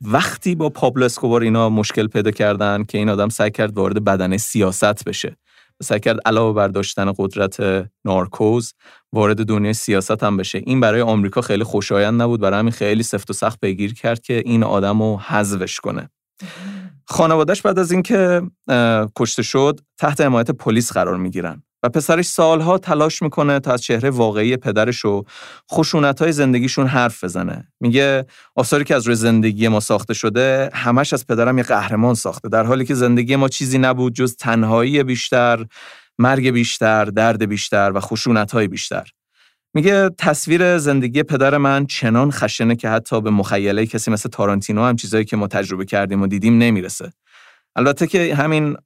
وقتی با پابلو اسکوبار اینا مشکل پیدا کردن که این آدم سعی کرد وارد بدنه سیاست بشه، سعی کرد علاوه بر داشتن قدرت نارکوز وارد دنیای سیاست هم بشه، این برای آمریکا خیلی خوشایند نبود، برای همین خیلی سفت و سخت پیگیر کرد که این آدمو حذفش کنه. خانواده‌اش بعد از اینکه کشته شد تحت حمایت پلیس قرار میگیرن و پسرش سالها تلاش میکنه تا از چهره واقعی پدرش و خشونت‌های زندگیشون حرف بزنه. میگه آثاری که از روی زندگی ما ساخته شده همش از پدرم یه قهرمان ساخته، در حالی که زندگی ما چیزی نبود جز تنهایی بیشتر، مرگ بیشتر، درد بیشتر و خشونت‌های بیشتر. میگه تصویر زندگی پدر من چنان خشنه که حتی به مخیله کسی مثل تارانتینو هم چیزایی که ما تجربه کردیم و دیدیم نمیرسه. البته که همین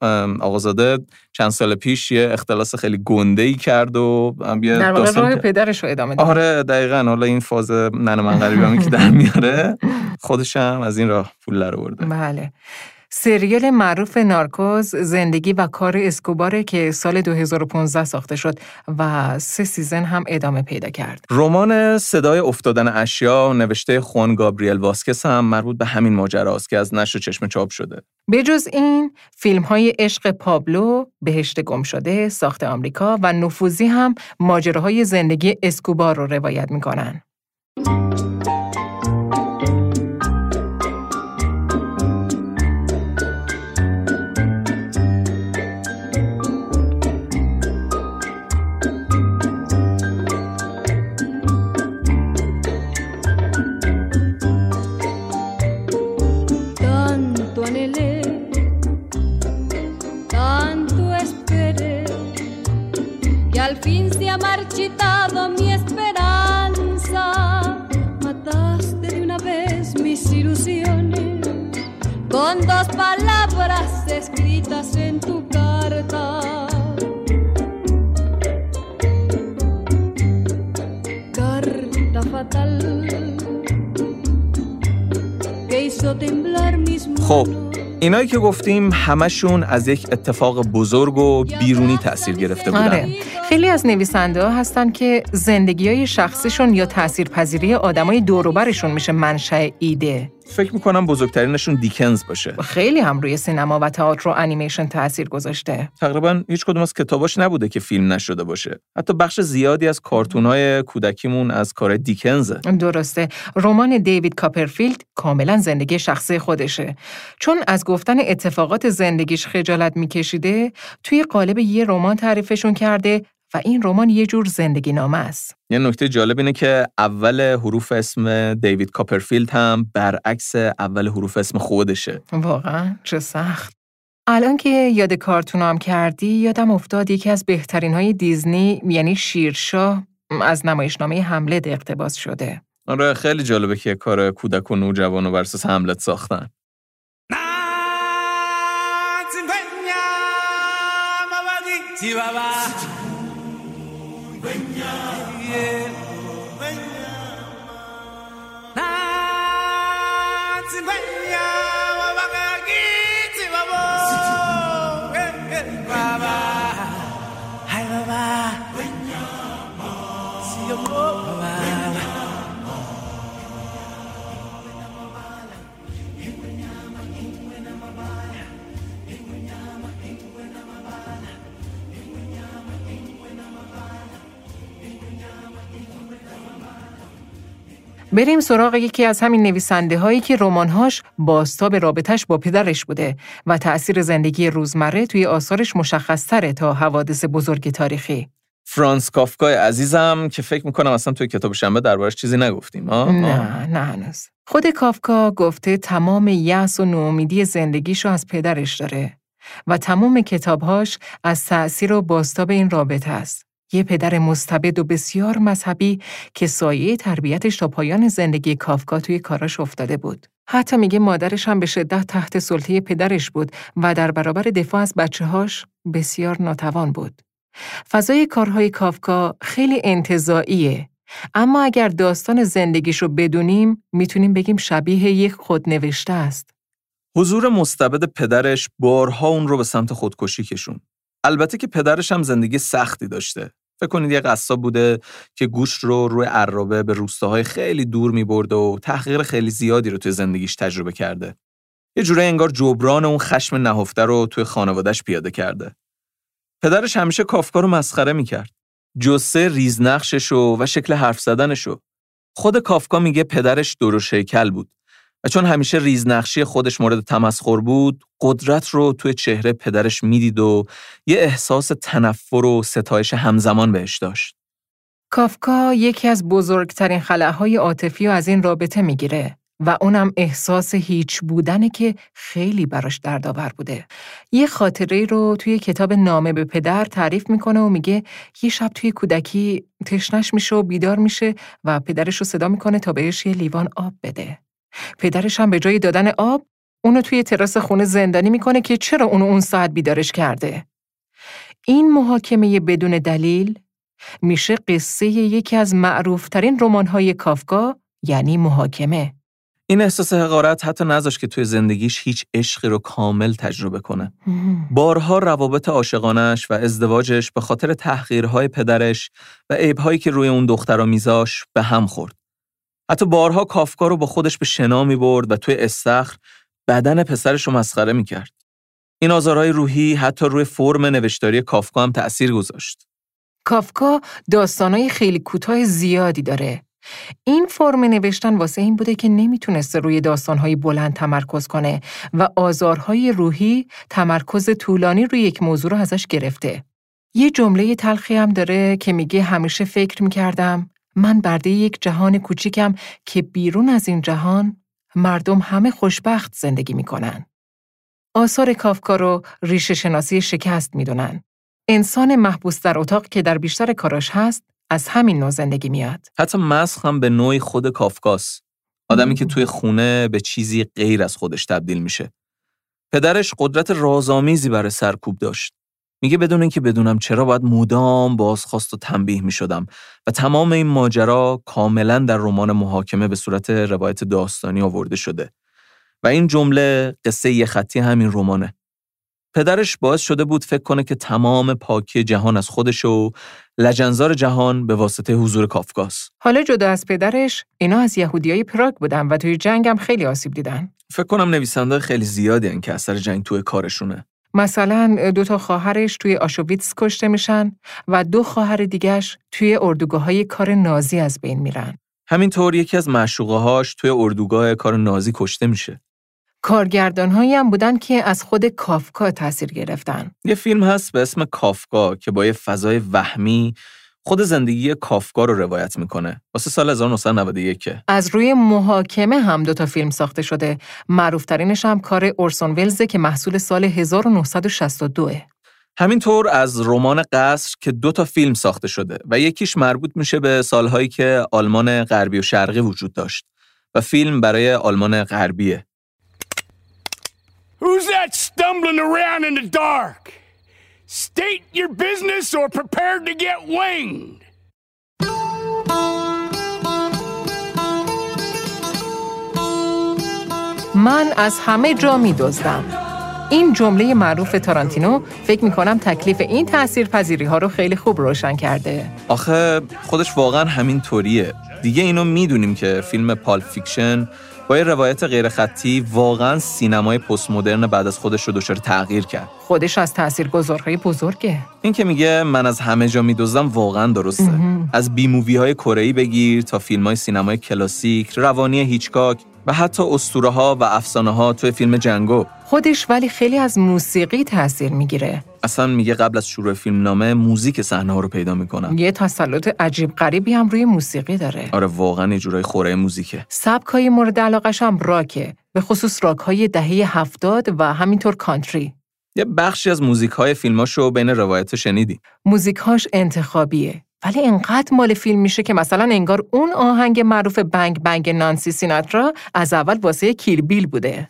آقازاده چند سال پیش یه اختلاس خیلی گنده‌ای کرد و در واقع راه پدرش رو ادامه داد. آره دقیقاً، حالا این فاز ننه من غریبمی که در میاره خودش هم از این راه پول در آورده. بله. سریال معروف نارکوز زندگی و کار اسکوبار که سال 2015 ساخته شد و 3 سیزن هم ادامه پیدا کرد. رمان صدای افتادن اشیا نوشته خوان گابریل واسکس هم مربوط به همین ماجراست که از نشر چشم چاپ شده. به جز این فیلم‌های عشق پابلو، بهشت گم شده، ساخت آمریکا و نفوذی هم ماجراهای زندگی اسکوبار رو روایت می‌کنن. Marchitado mi esperanza, mataste de una vez mis ilusiones con 2 palabras escritas en tu carta. Carta fatal que hizo temblar mis manos. اینایی که گفتیم همشون از یک اتفاق بزرگ و بیرونی تأثیر گرفته بودن. آره. خیلی از نویسنده ها هستن که زندگی‌های شخصیشون یا تأثیرپذیری آدمای دور و برشون میشه منشأ ایده. فکر میکنم بزرگترینشون دیکنز باشه. خیلی هم روی سینما و تئاتر و انیمیشن تأثیر گذاشته. تقریبا هیچ کدوم از کتاباش نبوده که فیلم نشده باشه. حتی بخش زیادی از کارتون‌های کودکیمون از کار دیکنزه. درسته. رمان دیوید کاپرفیلد کاملا زندگی شخصی خودشه. چون از گفتن اتفاقات زندگیش خجالت میکشیده، توی قالب یه رمان تعریفشون کرده و این رمان یه جور زندگی نامه است. یه نکته جالب اینه که اول حروف اسم دیوید کاپرفیلد هم برعکس اول حروف اسم خودشه. واقعا چه سخت. الان که یاد کارتونام کردی یادم افتاد یکی از بهترین های دیزنی یعنی شیرشاه از نمایشنامه هملت اقتباس شده. آره خیلی جالبه که کار کودک و نوجوان و ورسوس هملت ساختن. بریم سراغ یکی از همین نویسنده هایی که رمان‌هاش بازتاب رابطش با پدرش بوده و تأثیر زندگی روزمره توی آثارش مشخص‌تره تا حوادث بزرگ تاریخی. فرانتس کافکا عزیزم که فکر میکنم اصلا توی کتاب شنبه دربارش چیزی نگفتیم. نه هنوز. خود کافکا گفته تمام یأس و ناامیدی زندگیشو از پدرش داره و تمام کتابهاش از تأثیر و بازتاب این رابطه است. یه پدر مستبد و بسیار مذهبی که سایه تربیتش تا پایان زندگی کافکا توی کاراش افتاده بود. حتی میگه مادرش هم به شدت تحت سلطه پدرش بود و در برابر دفاع از بچه‌هاش بسیار ناتوان بود. فضای کارهای کافکا خیلی انتزاعیه اما اگر داستان زندگیش رو بدونیم، میتونیم بگیم شبیه یک خودنوشته است. حضور مستبد پدرش بارها اون رو به سمت خودکشی کشون. البته که پدرش هم زندگی سختی داشته. فکر کنید یه قصاب بوده که گوشت رو روی عرابه به روستاهای خیلی دور می‌برده و تحقیر خیلی زیادی رو توی زندگیش تجربه کرده. یه جوره انگار جبران اون خشم نهفته رو توی خانواده‌اش پیاده کرده. پدرش همیشه کافکا رو مسخره می‌کرد. جسه ریزنقشش و شکل حرف زدنش. خود کافکا میگه پدرش دور و شیکل بود و چون همیشه ریزنقشی خودش مورد تمسخر بود، قدرت رو توی چهره پدرش میدید و یه احساس تنفر و ستایش همزمان بهش داشت. کافکا یکی از بزرگترین خلأهای عاطفی رو از این رابطه میگیره و اونم احساس هیچ بودنه که خیلی براش دردآور بوده. یه خاطره رو توی کتاب نامه به پدر تعریف میکنه و میگه یه شب توی کودکی تشنش میشه و بیدار میشه و پدرش رو صدا میکنه تا بهش یه لیوان آب بده. پدرش هم به جای دادن آب اونو توی تراس خونه زندانی میکنه که چرا اونو اون ساعت بیدارش کرده. این محاکمه بدون دلیل میشه قصه یکی از معروفترین رمان‌های کافکا، یعنی محاکمه. این احساس حقارت حتی نذاشت که توی زندگیش هیچ عشقی رو کامل تجربه کنه. بارها روابط عاشقانه‌اش و ازدواجش به خاطر تحقیرهای پدرش و عیب‌هایی که روی اون دخترا میذاش به هم خورد. حتی بارها کافکا رو با خودش به شنا می‌برد و توی استخر بدن پسرش رو مسخره می‌کرد. این آزارهای روحی حتی روی فرم نوشتاری کافکا هم تأثیر گذاشت. کافکا داستانای خیلی کوتاه زیادی داره. این فرم نوشتن واسه این بوده که نمیتونسته روی داستانهای بلند تمرکز کنه و آزارهای روحی تمرکز طولانی روی یک موضوع رو ازش گرفته. یه جمله تلخی هم داره که میگه همیشه فکر میکردم من برده یک جهان کوچیکم که بیرون از این جهان مردم همه خوشبخت زندگی میکنن. آثار کافکا رو ریشه شناسی شکست میدونن. انسان محبوس در اتاق که در بیشتر کاراش هست از همین نوع زندگی میاد. حتی مسخ هم به نوعی خود کافکاست. آدمی که توی خونه به چیزی غیر از خودش تبدیل میشه. پدرش قدرت رازآمیزی برای سرکوب داشت. میگه بدون اینکه بدونم چرا باید مدام بازخواست و تنبیه میشدم و تمام این ماجرا کاملا در رمان محاکمه به صورت روایت داستانی آورده شده و این جمله قصه یه خطی همین رمانه. پدرش باعث شده بود فکر کنه که تمام پاکی جهان از خودش و لجنزار جهان به واسطه حضور کافکاست. حالا جدا از پدرش، اینا از یهودیای پراگ بودن و توی جنگ هم خیلی آسیب دیدن. فکر کنم نویسنده خیلی زیادی ان که اثر جنگ توی کارشونه. مثلا 2 خواهرش توی آشویتس کشته میشن و 2 خواهر دیگه‌اش توی اردوگاه‌های کار نازی از بین میرن. همینطور یکی از معشوقه‌هاش توی اردوگاه کار نازی کشته میشه. کارگردان‌هایی هم بودن که از خود کافکا تأثیر گرفتن. یه فیلم هست به اسم کافکا که با یه فضای وهمی خود زندگی کافکا رو روایت میکنه. واسه سال 1991. از روی محاکمه هم 2 فیلم ساخته شده. معروفترینش هم کار اورسون ولز که محصول سال 1962. همینطور از رمان قصر که 2 فیلم ساخته شده و یکیش مربوط میشه به سالهایی که آلمان غربی و شرقی وجود داشت و فیلم برای آلمان غربیه. Who's that stumbling around in the dark? State your business or prepare to get winged. من از همه جا می‌دزدم. این جمله معروف تارانتینو فکر می‌کنم تکلیف این تأثیرپذیری‌ها رو خیلی خوب روشن کرده. آخه خودش واقعاً همین طوریه. دیگه اینو می‌دونیم که فیلم پالپ فیکشن با یه روایت غیرخطی واقعاً سینمای پست مدرن بعد از خودش رو دچار تغییر کرد. خودش از تاثیرگذارهای بزرگه. این که میگه من از همه جا میدزدم واقعاً درسته. از بی مووی‌های کره‌ای بگیر تا فیلم‌های سینمای کلاسیک، روانی هیچکاک و حتی اسطوره‌ها و افسانه‌ها توی فیلم جنگو. خودش ولی خیلی از موسیقی تاثیر میگیره. اصلا میگه قبل از شروع فیلمنامه موزیک صحنه‌ها رو پیدا میکنم. یه تسلط عجیب غریبی هم روی موسیقی داره. آره واقعاً یه جورای خوره موزیکه. سبکای مورد علاقه‌ش هم راکه، به خصوص راک‌های دهه 70 و همینطور کانتری. یه بخشی از موزیک‌های فیلماشو بین روایت شنیدی. موزیک‌هاش انتخابیه، ولی انقدر مال فیلم میشه که مثلا انگار اون آهنگ معروف بنگ بنگ نانسی سیناترا از اول واسه کیل بیل بوده.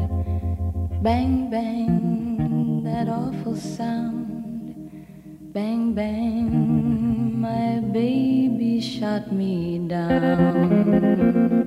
Bang, bang, that awful sound. Bang, bang, my baby shot me down.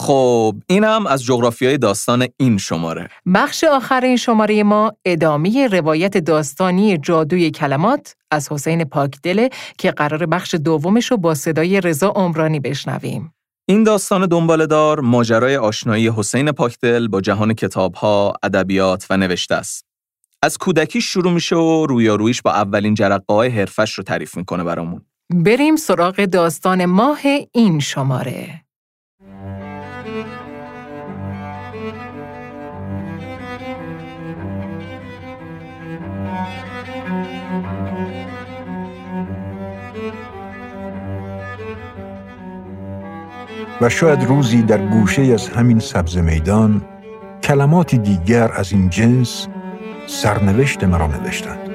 خب اینم از جغرافیای داستان این شماره. بخش آخر این شماره ما ادامه روایت داستانی جادوی کلمات از حسین پاکدل که قرار بخش دومش رو با صدای رضا عمرانی بشنویم. این داستان دنباله‌دار ماجرای آشنایی حسین پاکدل با جهان کتاب‌ها، ادبیات و نوشته است. از کودکی شروع میشه و رویارویش با اولین جرقه‌های حرفش رو تعریف میکنه برامون. بریم سراغ داستان ماه این شماره. و شاید روزی در گوشه از همین سبز میدان کلماتی دیگر از این جنس سرنوشت مرا نوشتند.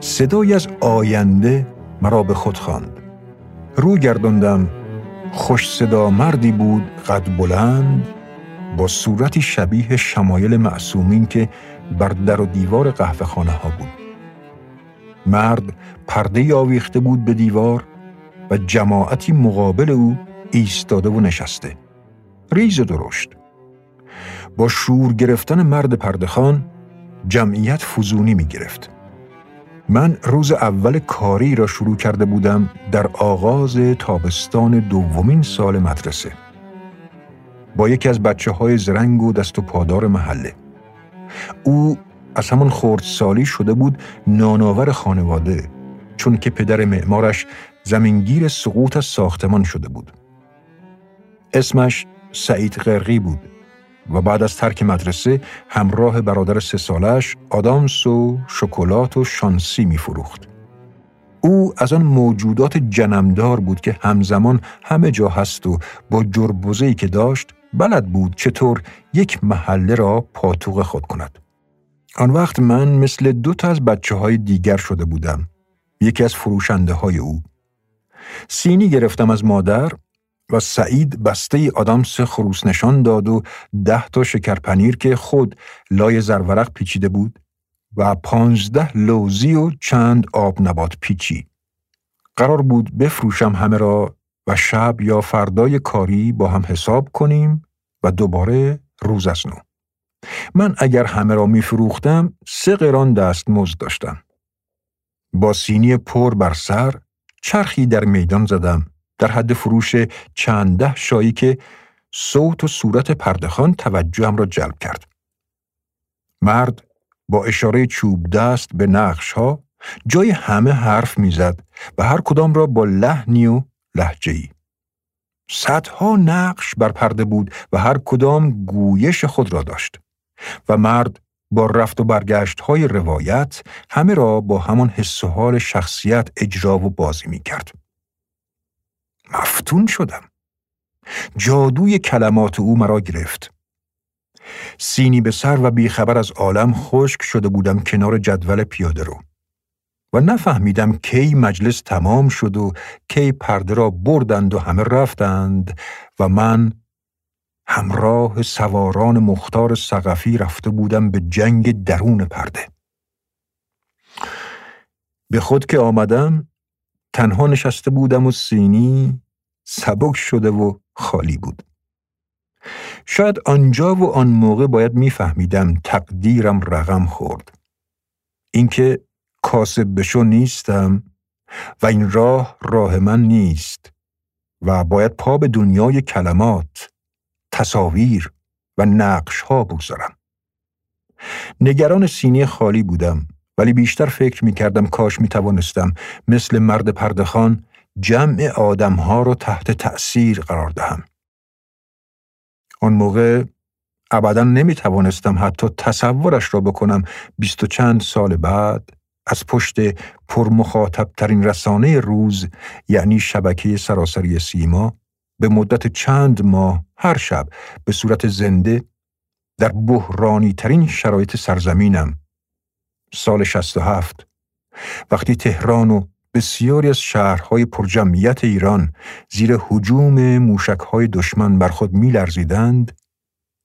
صدایی از آینده مرا به خود خواند. رو گرداندم، خوش صدا مردی بود قد بلند با صورتی شبیه شمایل معصومین که بر در و دیوار قهوه خانه ها بود. مرد پرده آویخته بود به دیوار و جماعتی مقابل او ایستاده و نشسته، ریز و درشت. با شور گرفتن مرد پرده‌خوان جمعیت فزونی می گرفت. من روز اول کاری را شروع کرده بودم در آغاز تابستان دومین سال مدرسه با یکی از بچه‌های زرنگ و دست و پادار محله. او از همان خردسالی شده بود نانآور خانواده، چون که پدر معمارش زمینگیر سقوط از ساختمان شده بود. اسمش سعید قرقی بود و بعد از ترک مدرسه همراه برادر 3 سالش آدامس و شکلات و شانسی می فروخت. او از آن موجودات جنمدار بود که همزمان همه جا هست و با جربوزه‌ای که داشت بلد بود چطور یک محله را پاتوق خود کند. آن وقت من مثل 2 تا از بچه‌های دیگر شده بودم، یکی از فروشنده‌های او. سینی گرفتم از مادر و سعید بسته آدامس خروس نشان داد و 10 تا شکرپنیر که خود لای زرورق پیچیده بود و 15 لوزی و چند آب نبات پیچی. قرار بود بفروشم همه را و شب یا فردای کاری با هم حساب کنیم و دوباره روز از نو. من اگر همه را می فروختم 3 قران دستمزد داشتم. با سینی پر بر سر چرخی در میدان زدم در حد فروش چند ده شایی که صوت و صورت پرده‌خوان توجهم را جلب کرد. مرد با اشاره چوب دست به نقش‌ها جای همه حرف می‌زد و هر کدام را با لحنی و لهجه‌ای. صدها نقش بر پرده بود و هر کدام گویش خود را داشت و مرد با رفت و برگشت‌های روایت همه را با همان حس و حال شخصیت اجرا و بازی می‌کرد. مفتون شدم. جادوی کلمات او مرا گرفت. سینی به سر و بیخبر از عالم خشک شده بودم کنار جدول پیاده رو و نفهمیدم کی مجلس تمام شد و کی پرده را بردند و همه رفتند و من همراه سواران مختار ثقفی رفته بودم به جنگ درون پرده. به خود که آمدم تنها نشسته بودم و سینی سبک شده و خالی بود. شاید آنجا و آن موقع باید میفهمیدم تقدیرم رقم خورد. اینکه کاسب بشو نیستم و این راه من نیست و باید پا به دنیای کلمات، تصاویر و نقش ها بگذارم. نگران سینی خالی بودم، ولی بیشتر فکر می‌کردم کاش می‌توانستم مثل مرد پرده‌خوان جمع آدم‌ها را تحت تأثیر قرار دهم. آن موقع ابداً نمی‌توانستم حتی تصورش را بکنم 20 و چند سال بعد از پشت پرمخاطب‌ترین رسانه روز، یعنی شبکه سراسری سیما، به مدت چند ماه هر شب به صورت زنده در بحرانی ترین شرایط سرزمینم، سال 67، وقتی تهران و بسیاری از شهرهای پرجمعیت ایران زیر هجوم موشک‌های دشمن بر خود می‌لرزیدند،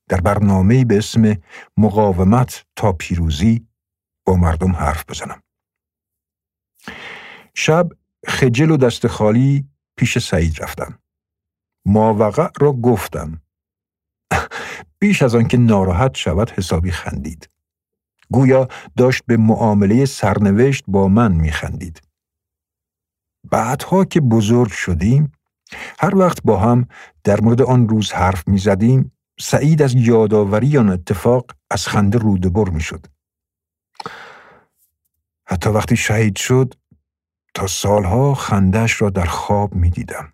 در برنامه‌ای به اسم مقاومت تا پیروزی با مردم حرف بزنم. شب خجل و دست خالی پیش سعید رفتم. ماوقع را گفتم. بیش از آن که ناراحت شود حسابی خندید. گویا داشت به معامله سرنوشت با من میخندید. بعدها که بزرگ شدیم، هر وقت با هم در مورد آن روز حرف میزدیم، سعید از یادآوری آن اتفاق از خنده روده‌بر میشد. حتی وقتی شهید شد، تا سالها خنده‌اش را در خواب میدیدم.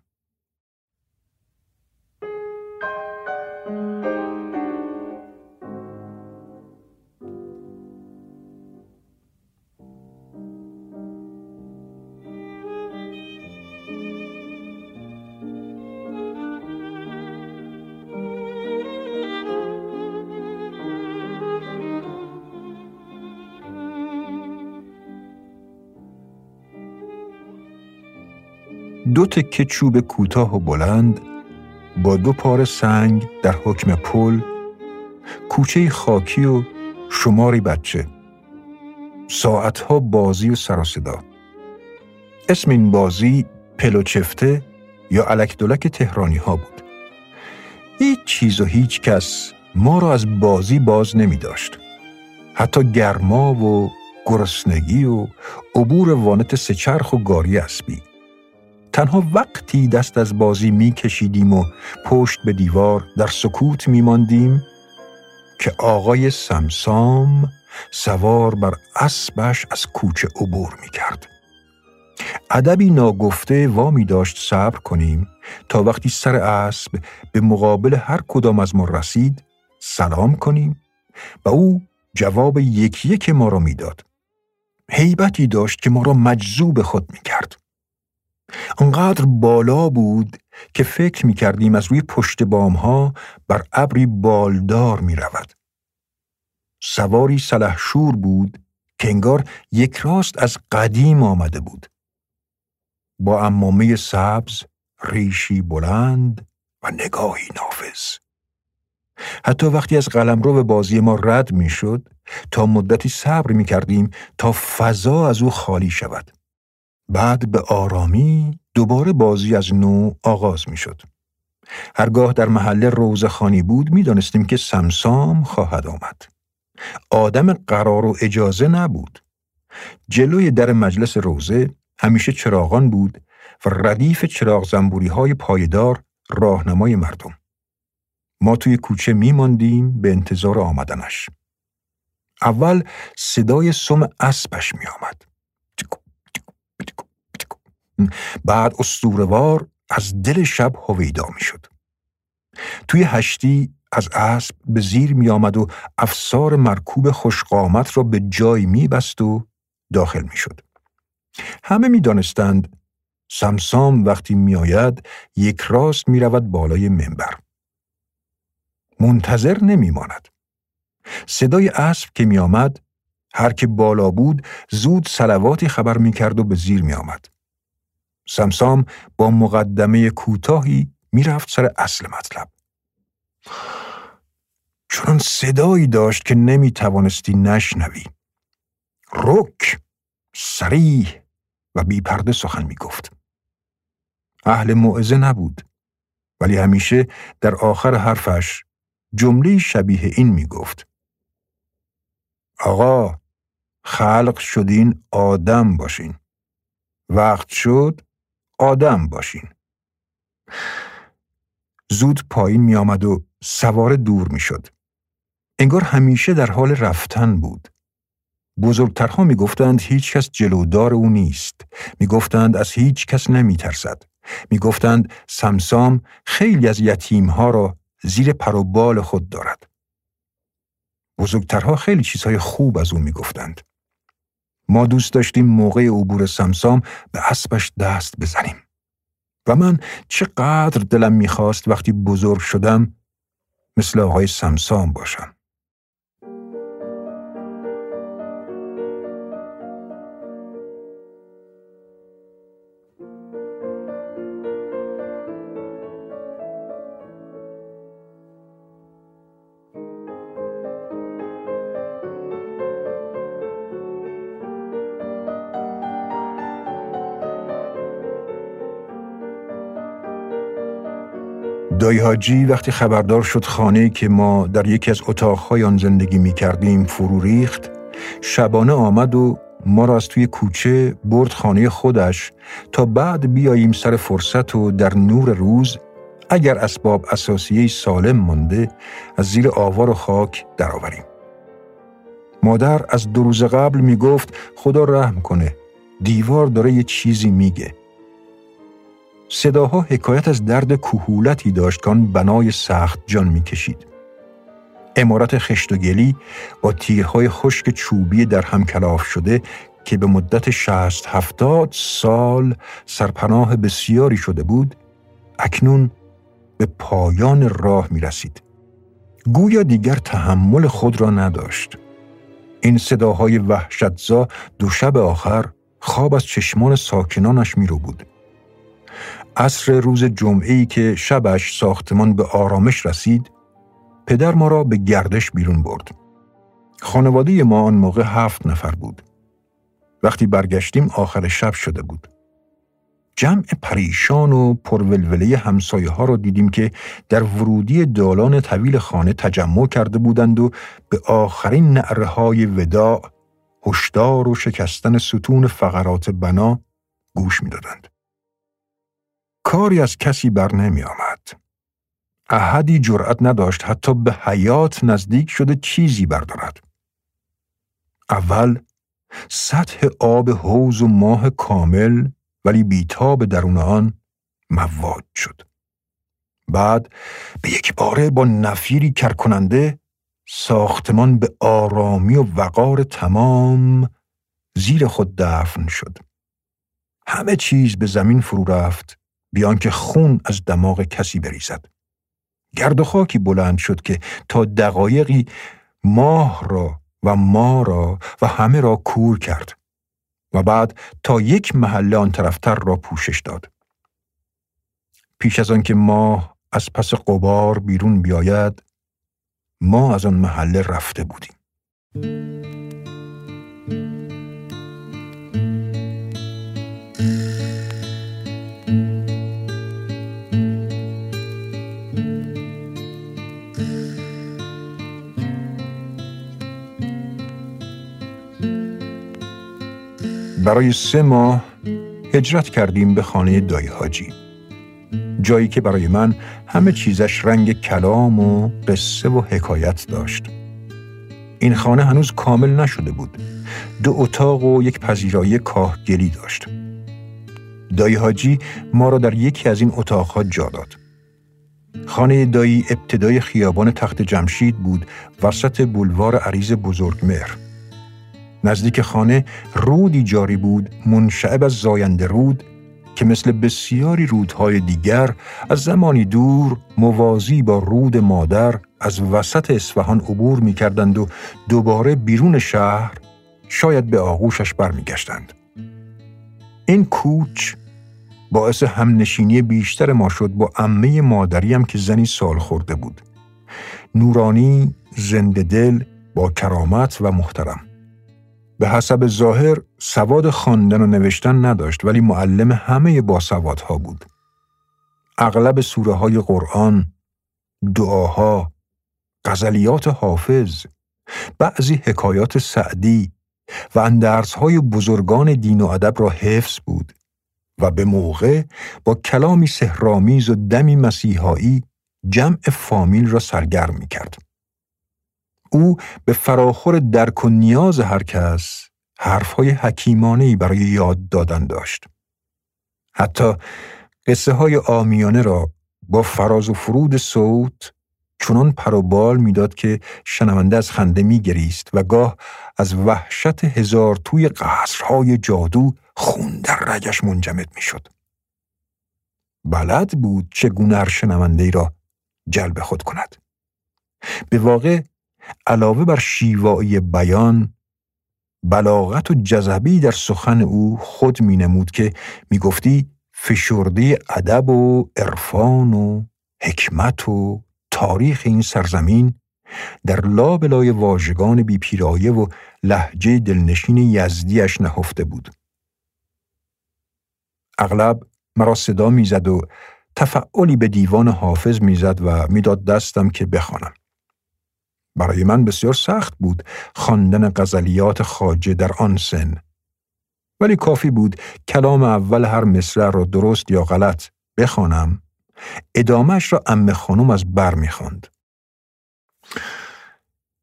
دو تکه چوب کوتاه و بلند با دو پاره سنگ در حکم پل، کوچه خاکی و شماری بچه، ساعتها بازی و سر و صدا. اسم این بازی پلوچفته یا الکدلک تهرانی ها بود. هیچ چیز و هیچ کس ما را از بازی باز نمی داشت. حتی گرما و گرسنگی و عبور وانت سه‌چرخ و گاری اسبی. تنها وقتی دست از بازی می کشیدیم و پشت به دیوار در سکوت می ماندیم که آقای سمسام سوار بر اسبش از کوچه عبور می کرد. ادبی ناگفته وامی داشت صبر کنیم تا وقتی سر اسب به مقابل هر کدام از ما رسید سلام کنیم و او جواب یکی یک ما را می داد. هیبتی داشت که ما را مجذوب خود می کرد. انقدر بالا بود که فکر می کردیم از روی پشت بام ها بر ابری بالدار می رود. سواری سلحشور بود که انگار یک راست از قدیم آمده بود. با عمامه سبز، ریشی بلند و نگاهی نافذ. حتی وقتی از قلمرو به بازی ما رد می شد تا مدتی صبر می کردیم تا فضا از او خالی شود. بعد به آرامی دوباره بازی از نو آغاز می شد. هرگاه در محله روزخانی بود می دانستیم که سمسام خواهد آمد. آدم قرار و اجازه نبود. جلوی در مجلس روزه همیشه چراغان بود و ردیف چراغ زنبوری های پایدار راهنمای مردم. ما توی کوچه می ماندیم به انتظار آمدنش. اول صدای سم اسبش می آمد. بعد اسطوره‌وار از دل شب هویدا می شد. توی هشتی از اسب به زیر می آمد و افسار مرکوب خوشقامت را به جای می بست و داخل می شد. همه می دانستند سمسام وقتی می آید یک راست می رود بالای منبر. منتظر نمی ماند. صدای اسب که می آمد، هر که بالا بود زود صلواتی خبر می کرد و به زیر می آمد. سمسام با مقدمه کوتاهی میرفت سر اصل مطلب. چون صدایی داشت که نمیتوانستی نشنوی. رک، صریح و بی‌پرده سخن میگفت. اهل موعظه نبود، ولی همیشه در آخر حرفش جمله شبیه این میگفت: آقا، خلق شدین آدم باشین. وقت شد آدم باشین. زود پایین می آمد و سوار دور می شد. انگار همیشه در حال رفتن بود. بزرگترها می گفتند هیچ کس جلودار او نیست. می گفتند از هیچ کس نمی ترسد. می گفتند سمسام خیلی از یتیمها را زیر پر و بال خود دارد. بزرگترها خیلی چیزهای خوب از او می گفتند. ما دوست داشتیم موقع عبور سمسام به اسبش دست بزنیم. و من چقدر دلم میخواست وقتی بزرگ شدم مثل آقای سمسام باشم. دایی حاجی وقتی خبردار شد خانه‌ای که ما در یکی از اتاق‌های آن زندگی می‌کردیم فرو ریخت، شبانه آمد و ما را از توی کوچه برد خانه خودش تا بعد بیاییم سر فرصت و در نور روز اگر اسباب اساسیه‌ای سالم مانده از زیر آوار و خاک درآوریم. مادر از 2 روز قبل می‌گفت خدا رحم کنه، دیوار داره یه چیزی میگه. صداها حکایت از درد کهولتی داشت که آن بنای سخت جان می‌کشید. عمارت خشت و گلی با تیرهای خشک چوبی در هم کلاف شده که به مدت 60-70 سال سرپناه بسیاری شده بود، اکنون به پایان راه می‌رسید. گویا دیگر تحمل خود را نداشت. این صداهای وحشتزا 2 شب آخر خواب از چشمان ساکنانش می‌رو بود. عصر روز جمعه‌ای که شبش ساختمان به آرامش رسید، پدر ما را به گردش بیرون برد. خانواده ما آن موقع 7 نفر بود. وقتی برگشتیم آخر شب شده بود. جمع پریشان و پرولوله همسایه ها را دیدیم که در ورودی دالان طویل خانه تجمع کرده بودند و به آخرین نعره های وداع، هشدار و شکستن ستون فقرات بنا گوش می دادند. کاری از کسی بر نمی آمد. احدی جرأت نداشت حتی به حیات نزدیک شده چیزی بردارد. اول سطح آب حوض و ماه کامل ولی بیتاب درون آن موج شد. بعد به یک باره با نفیری کرکننده ساختمان به آرامی و وقار تمام زیر خود دفن شد. همه چیز به زمین فرو رفت بیان که خون از دماغ کسی بریزد. گرد و خاکی بلند شد که تا دقایقی ماه را و ما را و همه را کور کرد و بعد تا یک محله آن طرفتر را پوشش داد. پیش از آن که ماه از پس غبار بیرون بیاید، ما از آن محله رفته بودیم. برای 3 ماه هجرت کردیم به خانه دایی حاجی، جایی که برای من همه چیزش رنگ کلام و قصه و حکایت داشت. این خانه هنوز کامل نشده بود. 2 اتاق و یک پذیرایی کاهگلی داشت. دایی حاجی ما را در یکی از این اتاقها جا داد. خانه دایی ابتدای خیابان تخت جمشید بود، وسط بولوار عریض بزرگمهر. نزدیک خانه رودی جاری بود، منشعب از زاینده رود که مثل بسیاری رودهای دیگر از زمانی دور موازی با رود مادر از وسط اصفهان عبور می کردند و دوباره بیرون شهر شاید به آغوشش برمی گشتند. این کوچ باعث همنشینی بیشتر ما شد با عمه مادریم که زنی سال خورده بود، نورانی، زنده دل، با کرامت و محترم. به حسب ظاهر سواد خواندن و نوشتن نداشت ولی معلم همه باسوادها بود. اغلب سوره های قرآن، دعاها، غزلیات حافظ، بعضی حکایات سعدی و اندرس های بزرگان دین و ادب را حفظ بود و به موقع با کلامی سحرآمیز و دمی مسیحایی جمع فامیل را سرگرم می کرد. او به فراخور درک و نیاز هر کس حرف‌های حکیمانه‌ای برای یاد دادن داشت. حتی قصه های عامیانه را با فراز و فرود صوت چنان پر و بال میداد که شنونده از خنده میگریست و گاه از وحشت هزار توی قصرهای جادو خون در رگش منجمد میشد. بلد بود چگونه هر شنونده‌ای را جلب خود کند. به واقع علاوه بر شیوایی بیان، بلاغت و جذبی در سخن او خود مینمود که میگفتی فشرده ادب و عرفان و حکمت و تاریخ این سرزمین در لابلای واژگان بی پیرایه و لهجه دلنشین یزدیش نهفته بود. اغلب مرا صدا میزد و تفعلی به دیوان حافظ میزد و میداد دستم که بخوانم. برای من بسیار سخت بود خواندن غزلیات خواجه در آن سن، ولی کافی بود کلام اول هر مصرع را درست یا غلط بخوانم، ادامهش را عمه خانم از بر میخواند.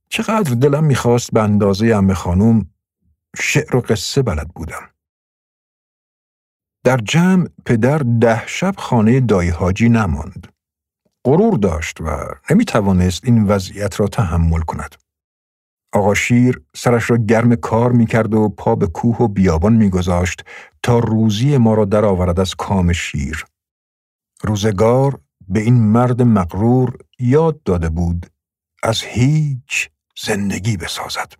چقدر دلم میخواست به اندازه عمه خانم شعر و قصه بلد بودم. در جمع پدر 10 شب خانه دایی حاجی نماند. غرور داشت و نمیتوانست این وضعیت را تحمل کند. آقا شیر سرش را گرم کار میکرد و پا به کوه و بیابان میگذاشت تا روزی ما را درآورد از کام شیر. روزگار به این مرد مغرور یاد داده بود از هیچ زندگی بسازد.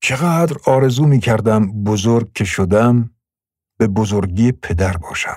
چقدر آرزو میکردم بزرگ که شدم به بزرگی پدر باشم.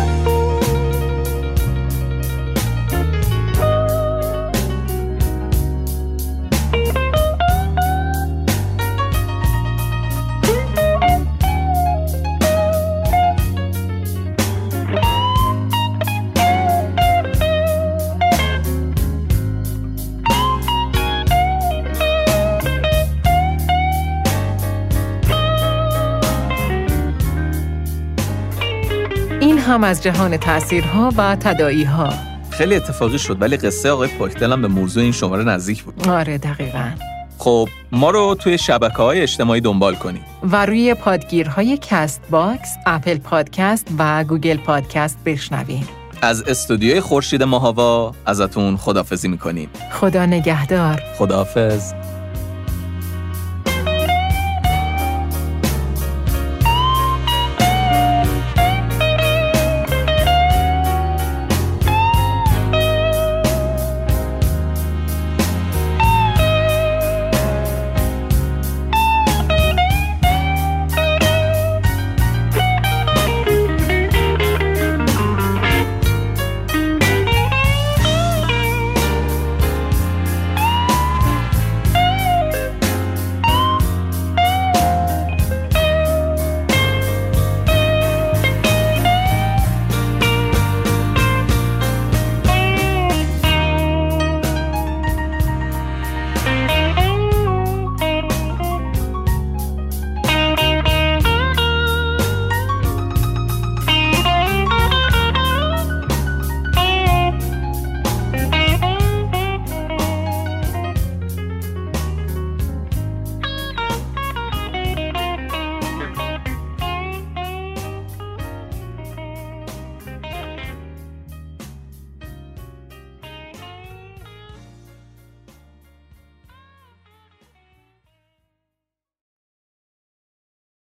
هم از جهان تأثیرها و تداعی‌ها. خیلی اتفاقی شد، ولی قصه آقای پاکدل هم به موضوع این شماره نزدیک بود. آره دقیقاً. خب ما رو توی شبکه‌های اجتماعی دنبال کنید و روی پادگیرهای کست باکس، اپل پادکست و گوگل پادکست بشنوین. از استودیوی خورشید ماهاوا ازتون خداحافظی می‌کنیم. خدا نگهدار. خداحافظ.